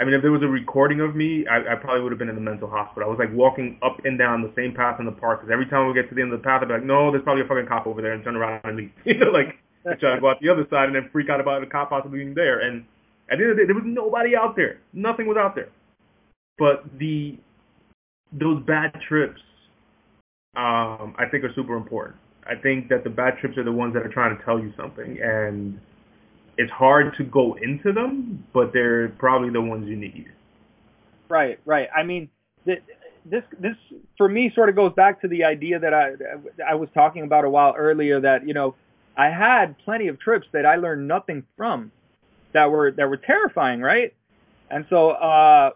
if there was a recording of me, I probably would have been in the mental hospital. I was walking up and down the same path in the park, because every time we get to the end of the path, I'd be like, no, there's probably a fucking cop over there, and turn around and leave. You know, I try to go out the other side and then freak out about the cop possibly being there. And at the end of the day, there was nobody out there. Nothing was out there. But those bad trips, I think are super important. I think that the bad trips are the ones that are trying to tell you something, and it's hard to go into them, but they're probably the ones you need. Right. I mean, this for me sort of goes back to the idea that I was talking about a while earlier, that, you know, I had plenty of trips that I learned nothing from, that were terrifying, right? And so I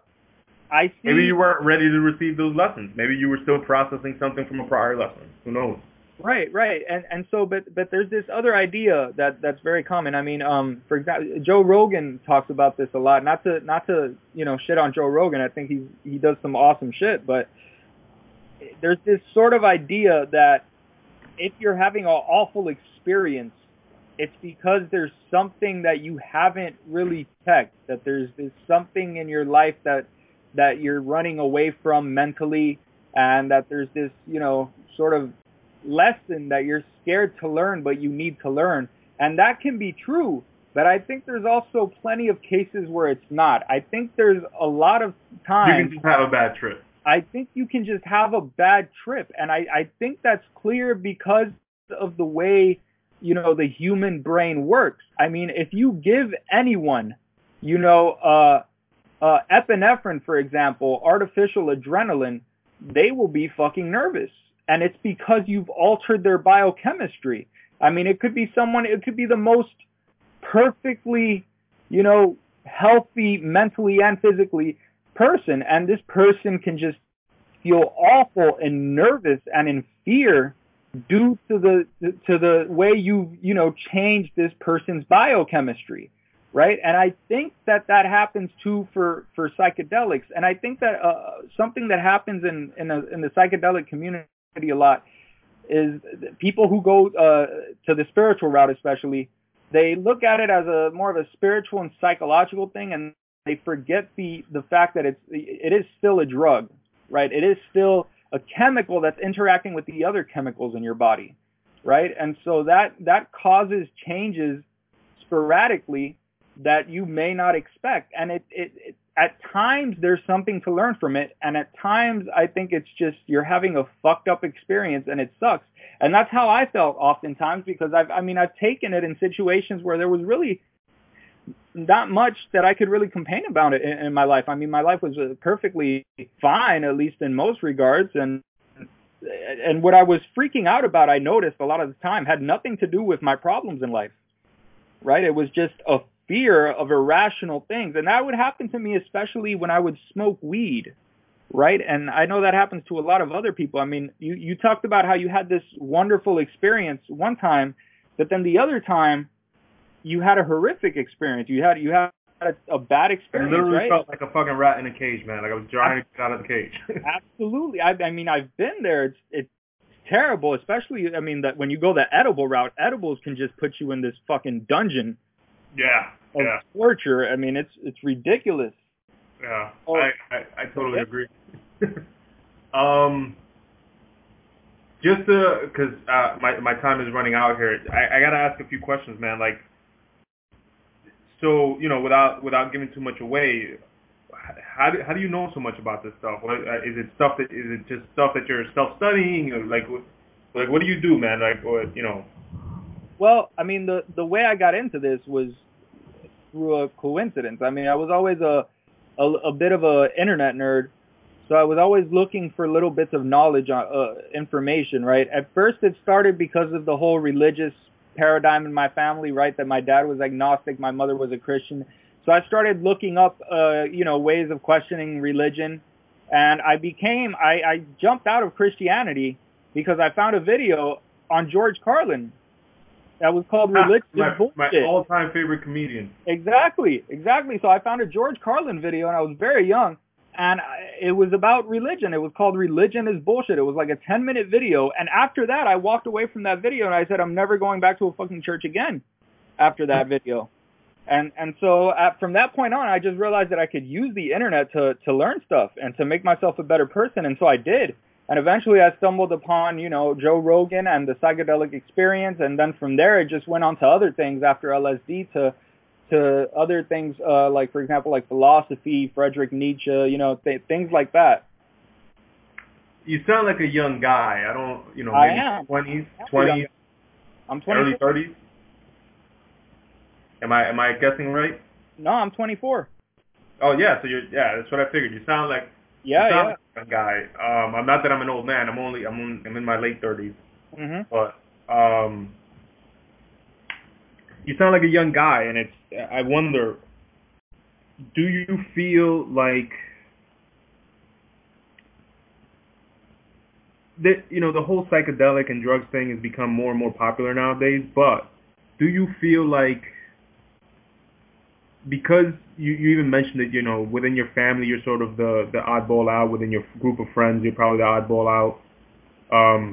see. Maybe you weren't ready to receive those lessons. Maybe you were still processing something from a prior lesson. Who knows? Right. And so, but there's this other idea that's very common. I mean, for example, Joe Rogan talks about this a lot, not to, you know, shit on Joe Rogan. I think he does some awesome shit, but there's this sort of idea that if you're having an awful experience, it's because there's something that you haven't really checked, that there's something in your life that you're running away from mentally, and that there's this, you know, sort of lesson that you're scared to learn, but you need to learn. And that can be true, but I think there's also plenty of cases where it's not. I think there's a lot of times... You can just have a bad trip. I think you can just have a bad trip. And I think that's clear because of the way, you know, the human brain works. I mean, if you give anyone, you know, epinephrine, for example, artificial adrenaline, they will be fucking nervous. And it's because you've altered their biochemistry. I mean, it could be someone, it could be the most perfectly, you know, healthy mentally and physically person. And this person can just feel awful and nervous and in fear due to the way you've, you know, changed this person's biochemistry, right? And I think that that happens too for psychedelics. And I think that something that happens in the psychedelic community a lot is people who go to the spiritual route, especially, they look at it as a more of a spiritual and psychological thing, and they forget the fact that it is still a drug, right? It is still a chemical that's interacting with the other chemicals in your body, right? And so that causes changes sporadically that you may not expect, and it at times there's something to learn from it, and at times I think it's just you're having a fucked up experience and it sucks. And that's how I felt oftentimes, because I've taken it in situations where there was really not much that I could really complain about it in my life. I mean, my life was perfectly fine, at least in most regards, and what I was freaking out about, I noticed a lot of the time, had nothing to do with my problems in life, right? It was just a fear of irrational things. And that would happen to me, especially when I would smoke weed, right? And I know that happens to a lot of other people. I mean, you talked about how you had this wonderful experience one time, but then the other time you had a horrific experience. You had a bad experience, right? I literally felt like a fucking rat in a cage, man. Like I was trying to get out of the cage. Absolutely. I mean, I've been there. It's terrible, especially, I mean, that when you go the edible route, edibles can just put you in this fucking dungeon. Yeah, yeah. Torture. I mean, it's ridiculous. Yeah, I totally agree. Just because my time is running out here, I gotta ask a few questions, man. Like, so you know, without giving too much away, how do you know so much about this stuff? Is it just stuff that you're self studying? Like what do you do, man? Like, or, you know. Well, I mean, the way I got into this was through a coincidence. I mean, I was always a bit of a internet nerd, so I was always looking for little bits of knowledge, information, right? At first, it started because of the whole religious paradigm in my family, right? That my dad was agnostic, my mother was a Christian, so I started looking up, you know, ways of questioning religion, and I jumped out of Christianity because I found a video on George Carlin. That was called Religious Bullshit. My all-time favorite comedian. Exactly. So I found a George Carlin video, and I was very young, and it was about religion. It was called Religion is Bullshit. It was like a 10-minute video, and after that, I walked away from that video, and I said, I'm never going back to a fucking church again after that video. And so from that point on, I just realized that I could use the internet to learn stuff and to make myself a better person, and so I did. And eventually I stumbled upon, you know, Joe Rogan and the psychedelic experience. And then from there, it just went on to other things after LSD to other things, like, for example, like philosophy, Friedrich Nietzsche, you know, things like that. You sound like a young guy. I don't, you know, maybe I am. 20s. I'm 20. Early 30s. Am I guessing right? No, I'm 24. Oh, yeah. So that's what I figured. You sound like. Yeah, yeah. Guy. I'm not that I'm an old man. I'm in my late 30s. Mm-hmm. But you sound like a young guy, and I wonder, do you feel like that? You know, the whole psychedelic and drugs thing has become more and more popular nowadays. But do you feel like, because you even mentioned that, you know, within your family, you're sort of the oddball out. Within your group of friends, you're probably the oddball out.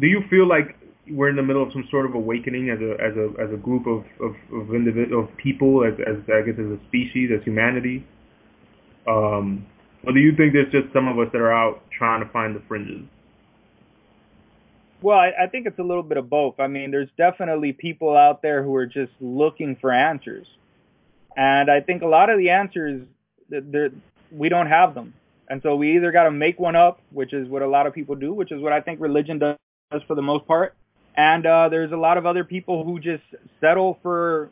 Do you feel like we're in the middle of some sort of awakening as a group of people, as I guess, as a species, as humanity? Or do you think there's just some of us that are out trying to find the fringes? Well, I think it's a little bit of both. I mean, there's definitely people out there who are just looking for answers. And I think a lot of the answers, we don't have them. And so we either got to make one up, which is what a lot of people do, which is what I think religion does for the most part. And there's a lot of other people who just settle for,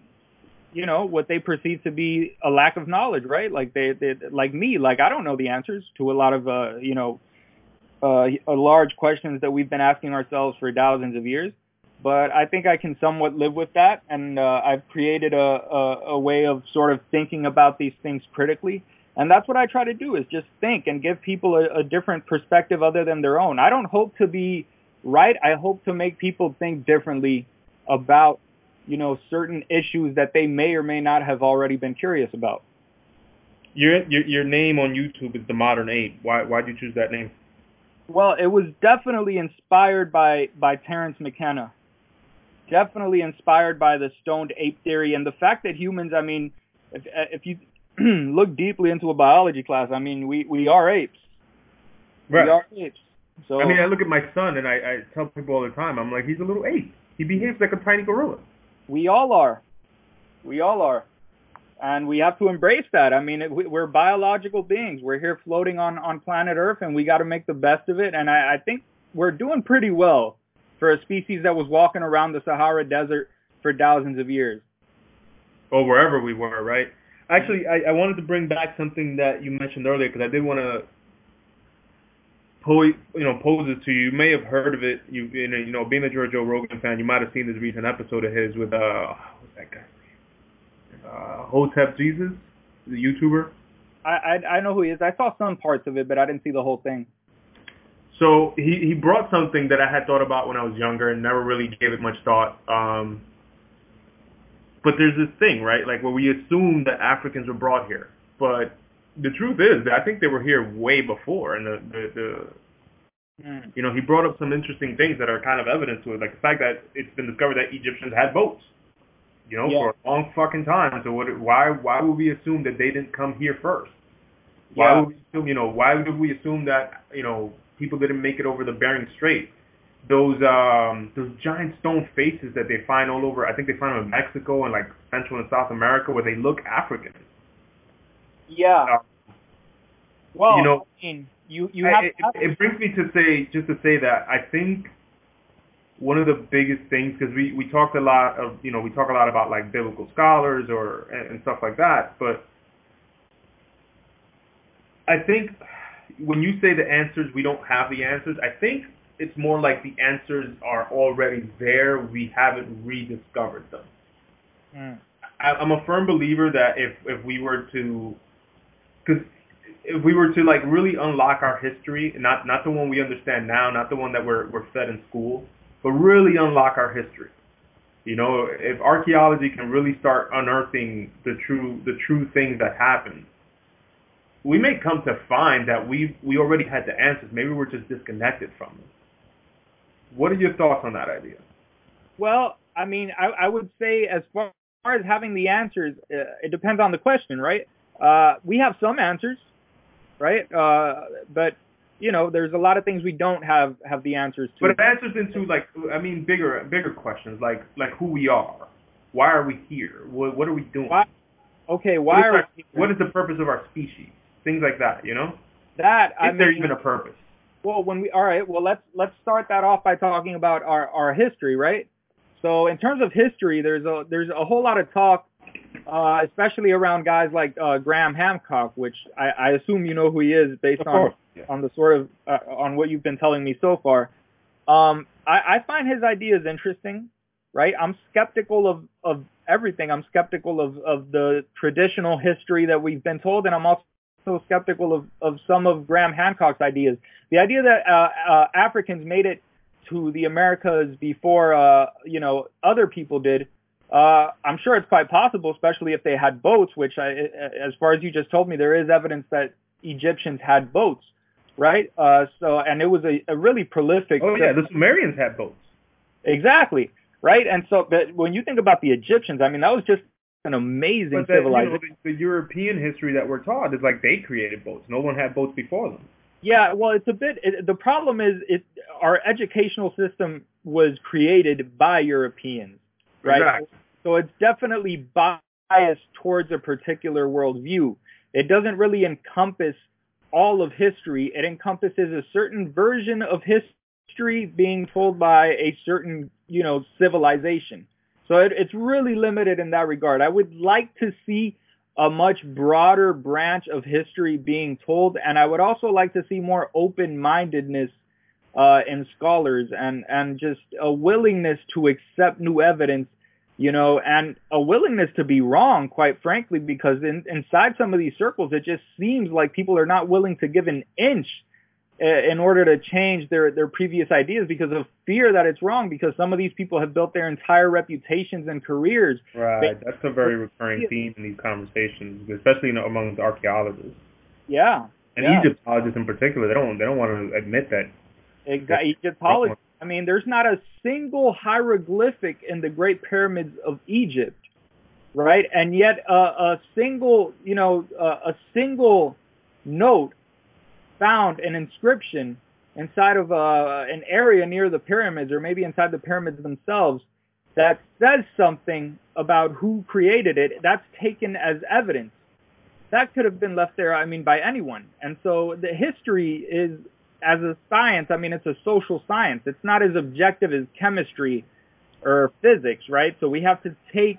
you know, what they perceive to be a lack of knowledge, right? Like they like me, like I don't know the answers to a lot of, you know, large questions that we've been asking ourselves for thousands of years. But I think I can somewhat live with that. And I've created a way of sort of thinking about these things critically. And that's what I try to do, is just think and give people a different perspective other than their own. I don't hope to be right. I hope to make people think differently about, you know, certain issues that they may or may not have already been curious about. Your name on YouTube is The Modern Ape. Why'd you choose that name? Well, it was definitely inspired by Terrence McKenna. Definitely inspired by the stoned ape theory and the fact that humans, I mean, if you look deeply into a biology class, I mean, we are apes. Right. We are apes. So I mean, I look at my son and I tell people all the time, I'm like, he's a little ape. He behaves like a tiny gorilla. We all are. We all are. And we have to embrace that. I mean, we're biological beings. We're here floating on planet Earth, and we got to make the best of it. And I think we're doing pretty well for a species that was walking around the Sahara Desert for thousands of years. Or wherever we were, right? Actually, I wanted to bring back something that you mentioned earlier, because I did want to pose it to you. You may have heard of it. You know, being that you're a Joe Rogan fan, you might have seen this recent episode of his with, what's that guy? Hotep Jesus, the YouTuber. I know who he is. I saw some parts of it, but I didn't see the whole thing. So he brought something that I had thought about when I was younger and never really gave it much thought. But there's this thing, right, like where we assume that Africans were brought here. But the truth is that I think they were here way before. And you know, he brought up some interesting things that are kind of evidence to it, like the fact that it's been discovered that Egyptians had boats. You know, for a long fucking time. So why would we assume that they didn't come here first? Why would we assume, you know, why would we assume that, you know, people didn't make it over the Bering Strait? Those giant stone faces that they find all over, I think they find them in Mexico and like Central and South America, where they look African. Yeah. Well, you know, I mean, you have it brings me to say, just to say that I think one of the biggest things, because we talked a lot of, you know, we talk a lot about like biblical scholars and stuff like that, but I think when you say the answers, we don't have the answers. I think it's more like the answers are already there. We haven't rediscovered them. I'm a firm believer that if we were to like really unlock our history, not the one we understand now, not the one that we're fed in school, but really unlock our history. You know, if archaeology can really start unearthing the true things that happened, we may come to find that we already had the answers. Maybe we're just disconnected from them. What are your thoughts on that idea? Well, I mean, I would say as far as having the answers, it depends on the question, right? We have some answers, right? But you know, there's a lot of things we don't have the answers to. But it answers into, like, I mean, bigger questions, like who we are. Why are we here? What are we doing? What is the purpose of our species? Things like that, you know? Is there even a purpose? Well, let's start that off by talking about our history, right? So in terms of history, there's a whole lot of talk, especially around guys like Graham Hancock, which I assume you know who he is based on... Yeah. On the sort of on what you've been telling me so far, I find his ideas interesting, right? I'm skeptical of everything. I'm skeptical of the traditional history that we've been told, and I'm also skeptical of some of Graham Hancock's ideas. The idea that Africans made it to the Americas before you know, other people did, I'm sure it's quite possible, especially if they had boats, which as far as you just told me, there is evidence that Egyptians had boats. Right? And it was a really prolific... Oh, yeah, the Sumerians had boats. Exactly, right? And so, but when you think about the Egyptians, I mean, that was just an amazing civilization. You know, the European history that we're taught is like they created boats. No one had boats before them. Yeah, well, it's a bit, the problem is our educational system was created by Europeans, right? Exactly. So it's definitely biased towards a particular worldview. It doesn't really encompass all of history. It encompasses a certain version of history being told by a certain, you know, civilization. So it's really limited in that regard. I would like to see a much broader branch of history being told, and I would also like to see more open-mindedness in scholars and just a willingness to accept new evidence, you know, and a willingness to be wrong, quite frankly, because inside some of these circles, it just seems like people are not willing to give an inch in order to change their previous ideas because of fear that it's wrong, because some of these people have built their entire reputations and careers. Right. That's a very recurring theme in these conversations, especially among the archaeologists. Yeah. And Egyptologists in particular, they don't want to admit that. Exactly. Egyptologists. I mean, there's not a single hieroglyphic in the Great Pyramids of Egypt, right? And yet a single note found an inscription inside of an area near the pyramids, or maybe inside the pyramids themselves, that says something about who created it. That's taken as evidence. That could have been left there, I mean, by anyone. And so the history is, as a science, I mean, it's a social science. It's not as objective as chemistry or physics, right? So we have to take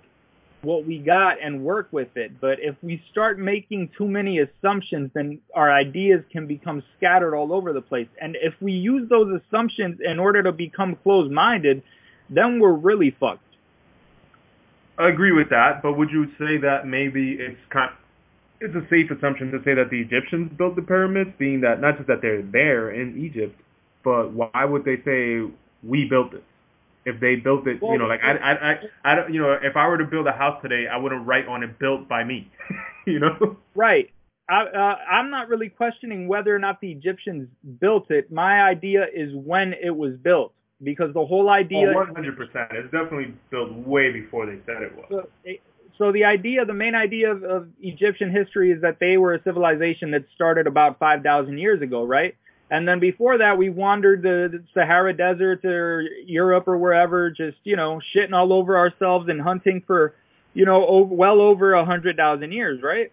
what we got and work with it. But if we start making too many assumptions, then our ideas can become scattered all over the place. And if we use those assumptions in order to become closed-minded, then we're really fucked. I agree with that, but would you say that maybe it's a safe assumption to say that the Egyptians built the pyramids, being that not just that they're there in Egypt, but why would they say we built it? If they built it, well, you know, like I don't, you know, if I were to build a house today, I wouldn't write on it "built by me," you know. Right. I'm not really questioning whether or not the Egyptians built it. My idea is when it was built, because the whole idea. Oh, 100%. It's definitely built way before they said it was. So the main idea of Egyptian history is that they were a civilization that started about 5,000 years ago, right? And then before that, we wandered the Sahara Desert or Europe or wherever, just, you know, shitting all over ourselves and hunting for, you know, well over 100,000 years, right?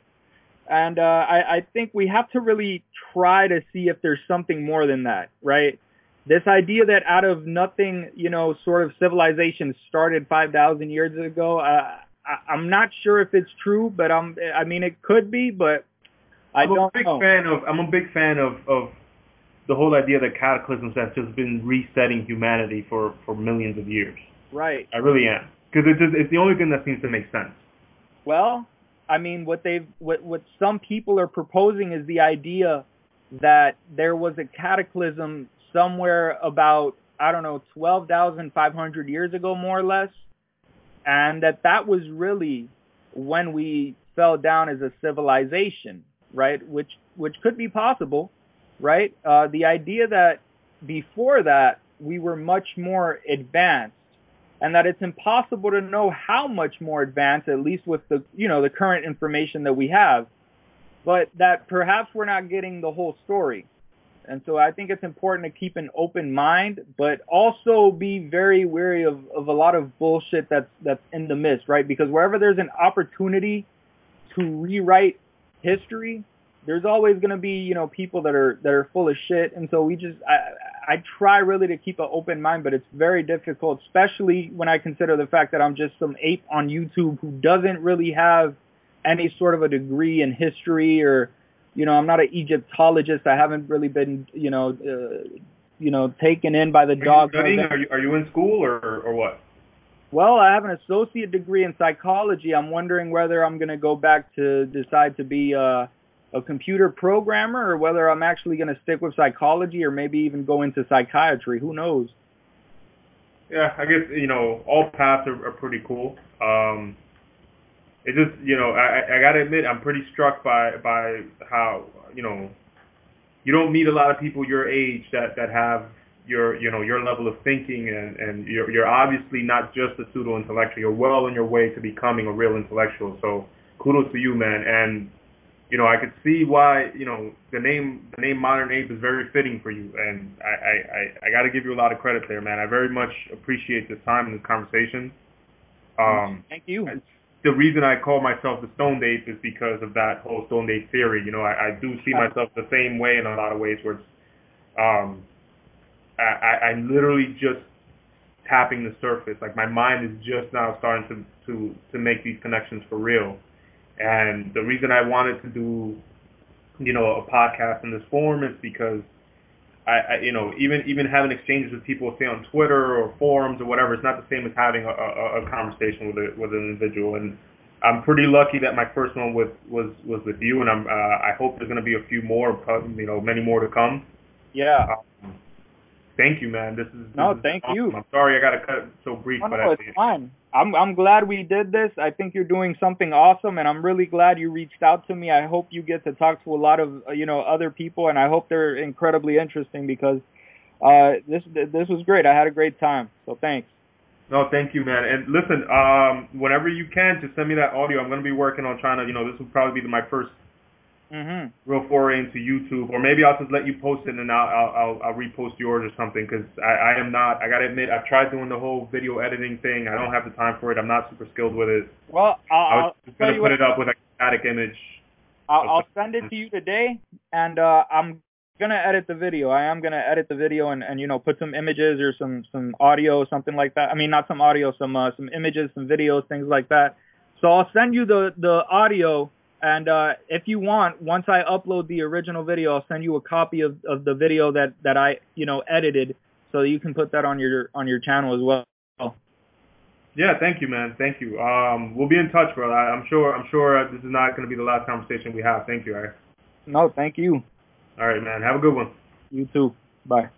And I think we have to really try to see if there's something more than that, right? This idea that out of nothing, you know, sort of civilization started 5,000 years ago, I'm not sure if it's true, but I mean, it could be, but I'm a big fan of the whole idea that cataclysms have just been resetting humanity for millions of years. Right. I really am. Because it's the only thing that seems to make sense. Well, I mean, what some people are proposing is the idea that there was a cataclysm somewhere about, I don't know, 12,500 years ago, more or less, and that was really when we fell down as a civilization, right? Which could be possible. Right? The idea that before that we were much more advanced, and that it's impossible to know how much more advanced, at least with the, you know, the current information that we have, but that perhaps we're not getting the whole story. And so I think it's important to keep an open mind, but also be very wary of a lot of bullshit that's in the midst, right? Because wherever there's an opportunity to rewrite history, there's always going to be, you know, people that are full of shit. And so I try really to keep an open mind, but it's very difficult, especially when I consider the fact that I'm just some ape on YouTube who doesn't really have any sort of a degree in history, or, you know, I'm not an Egyptologist. I haven't really been, taken in by the dog. Are you in school or what? Well, I have an associate degree in psychology. I'm wondering whether I'm going to go back to decide to be, a computer programmer, or whether I'm actually going to stick with psychology, or maybe even go into psychiatry. Who knows? Yeah, I guess, you know, all paths are pretty cool. It just, you know, I got to admit, I'm pretty struck by how, you know, you don't meet a lot of people your age that have your, you know, your level of thinking, and you're obviously not just a pseudo-intellectual. You're well on your way to becoming a real intellectual. So kudos to you, man. And you know, I could see why, you know, the name Modern Ape is very fitting for you, and I got to give you a lot of credit there, man. I very much appreciate this time and this conversation. Thank you. The reason I call myself the Stoned Ape is because of that whole Stoned Ape theory. You know, I do see myself the same way in a lot of ways, where it's, I'm literally just tapping the surface. Like, my mind is just now starting to make these connections for real. And the reason I wanted to do, you know, a podcast in this form is because I you know, even having exchanges with people, say on Twitter or forums or whatever, it's not the same as having a conversation with an individual. And I'm pretty lucky that my first one was with you, and I hope there's going to be a few more, you know, many more to come. Yeah. Thank you, man. This is awesome. I'm sorry I got to cut it so brief. No, it's fine. I'm glad we did this. I think you're doing something awesome, and I'm really glad you reached out to me. I hope you get to talk to a lot of, you know, other people, and I hope they're incredibly interesting, because this was great. I had a great time, so thanks. No, thank you, man. And listen, whenever you can, just send me that audio. I'm going to be working on trying to, you know, this will probably be my first real foray into YouTube, or maybe I'll just let you post it and I'll repost yours or something, because I am not, I gotta admit, I've tried doing the whole video editing thing. I don't have the time for it. I'm not super skilled with it. Well, I was just gonna put it up with a static image. I'll send it to you today, and I'm gonna edit the video. I am gonna edit the video and you know, put some images or some audio, something like that. I mean, not some audio, some images, some videos, things like that. So I'll send you the audio. And if you want, once I upload the original video, I'll send you a copy of the video that I, you know, edited, so you can put that on your channel as well. Yeah, thank you, man. Thank you. We'll be in touch, brother. I'm sure this is not going to be the last conversation we have. Thank you. All right. No, thank you. All right, man. Have a good one. You too. Bye.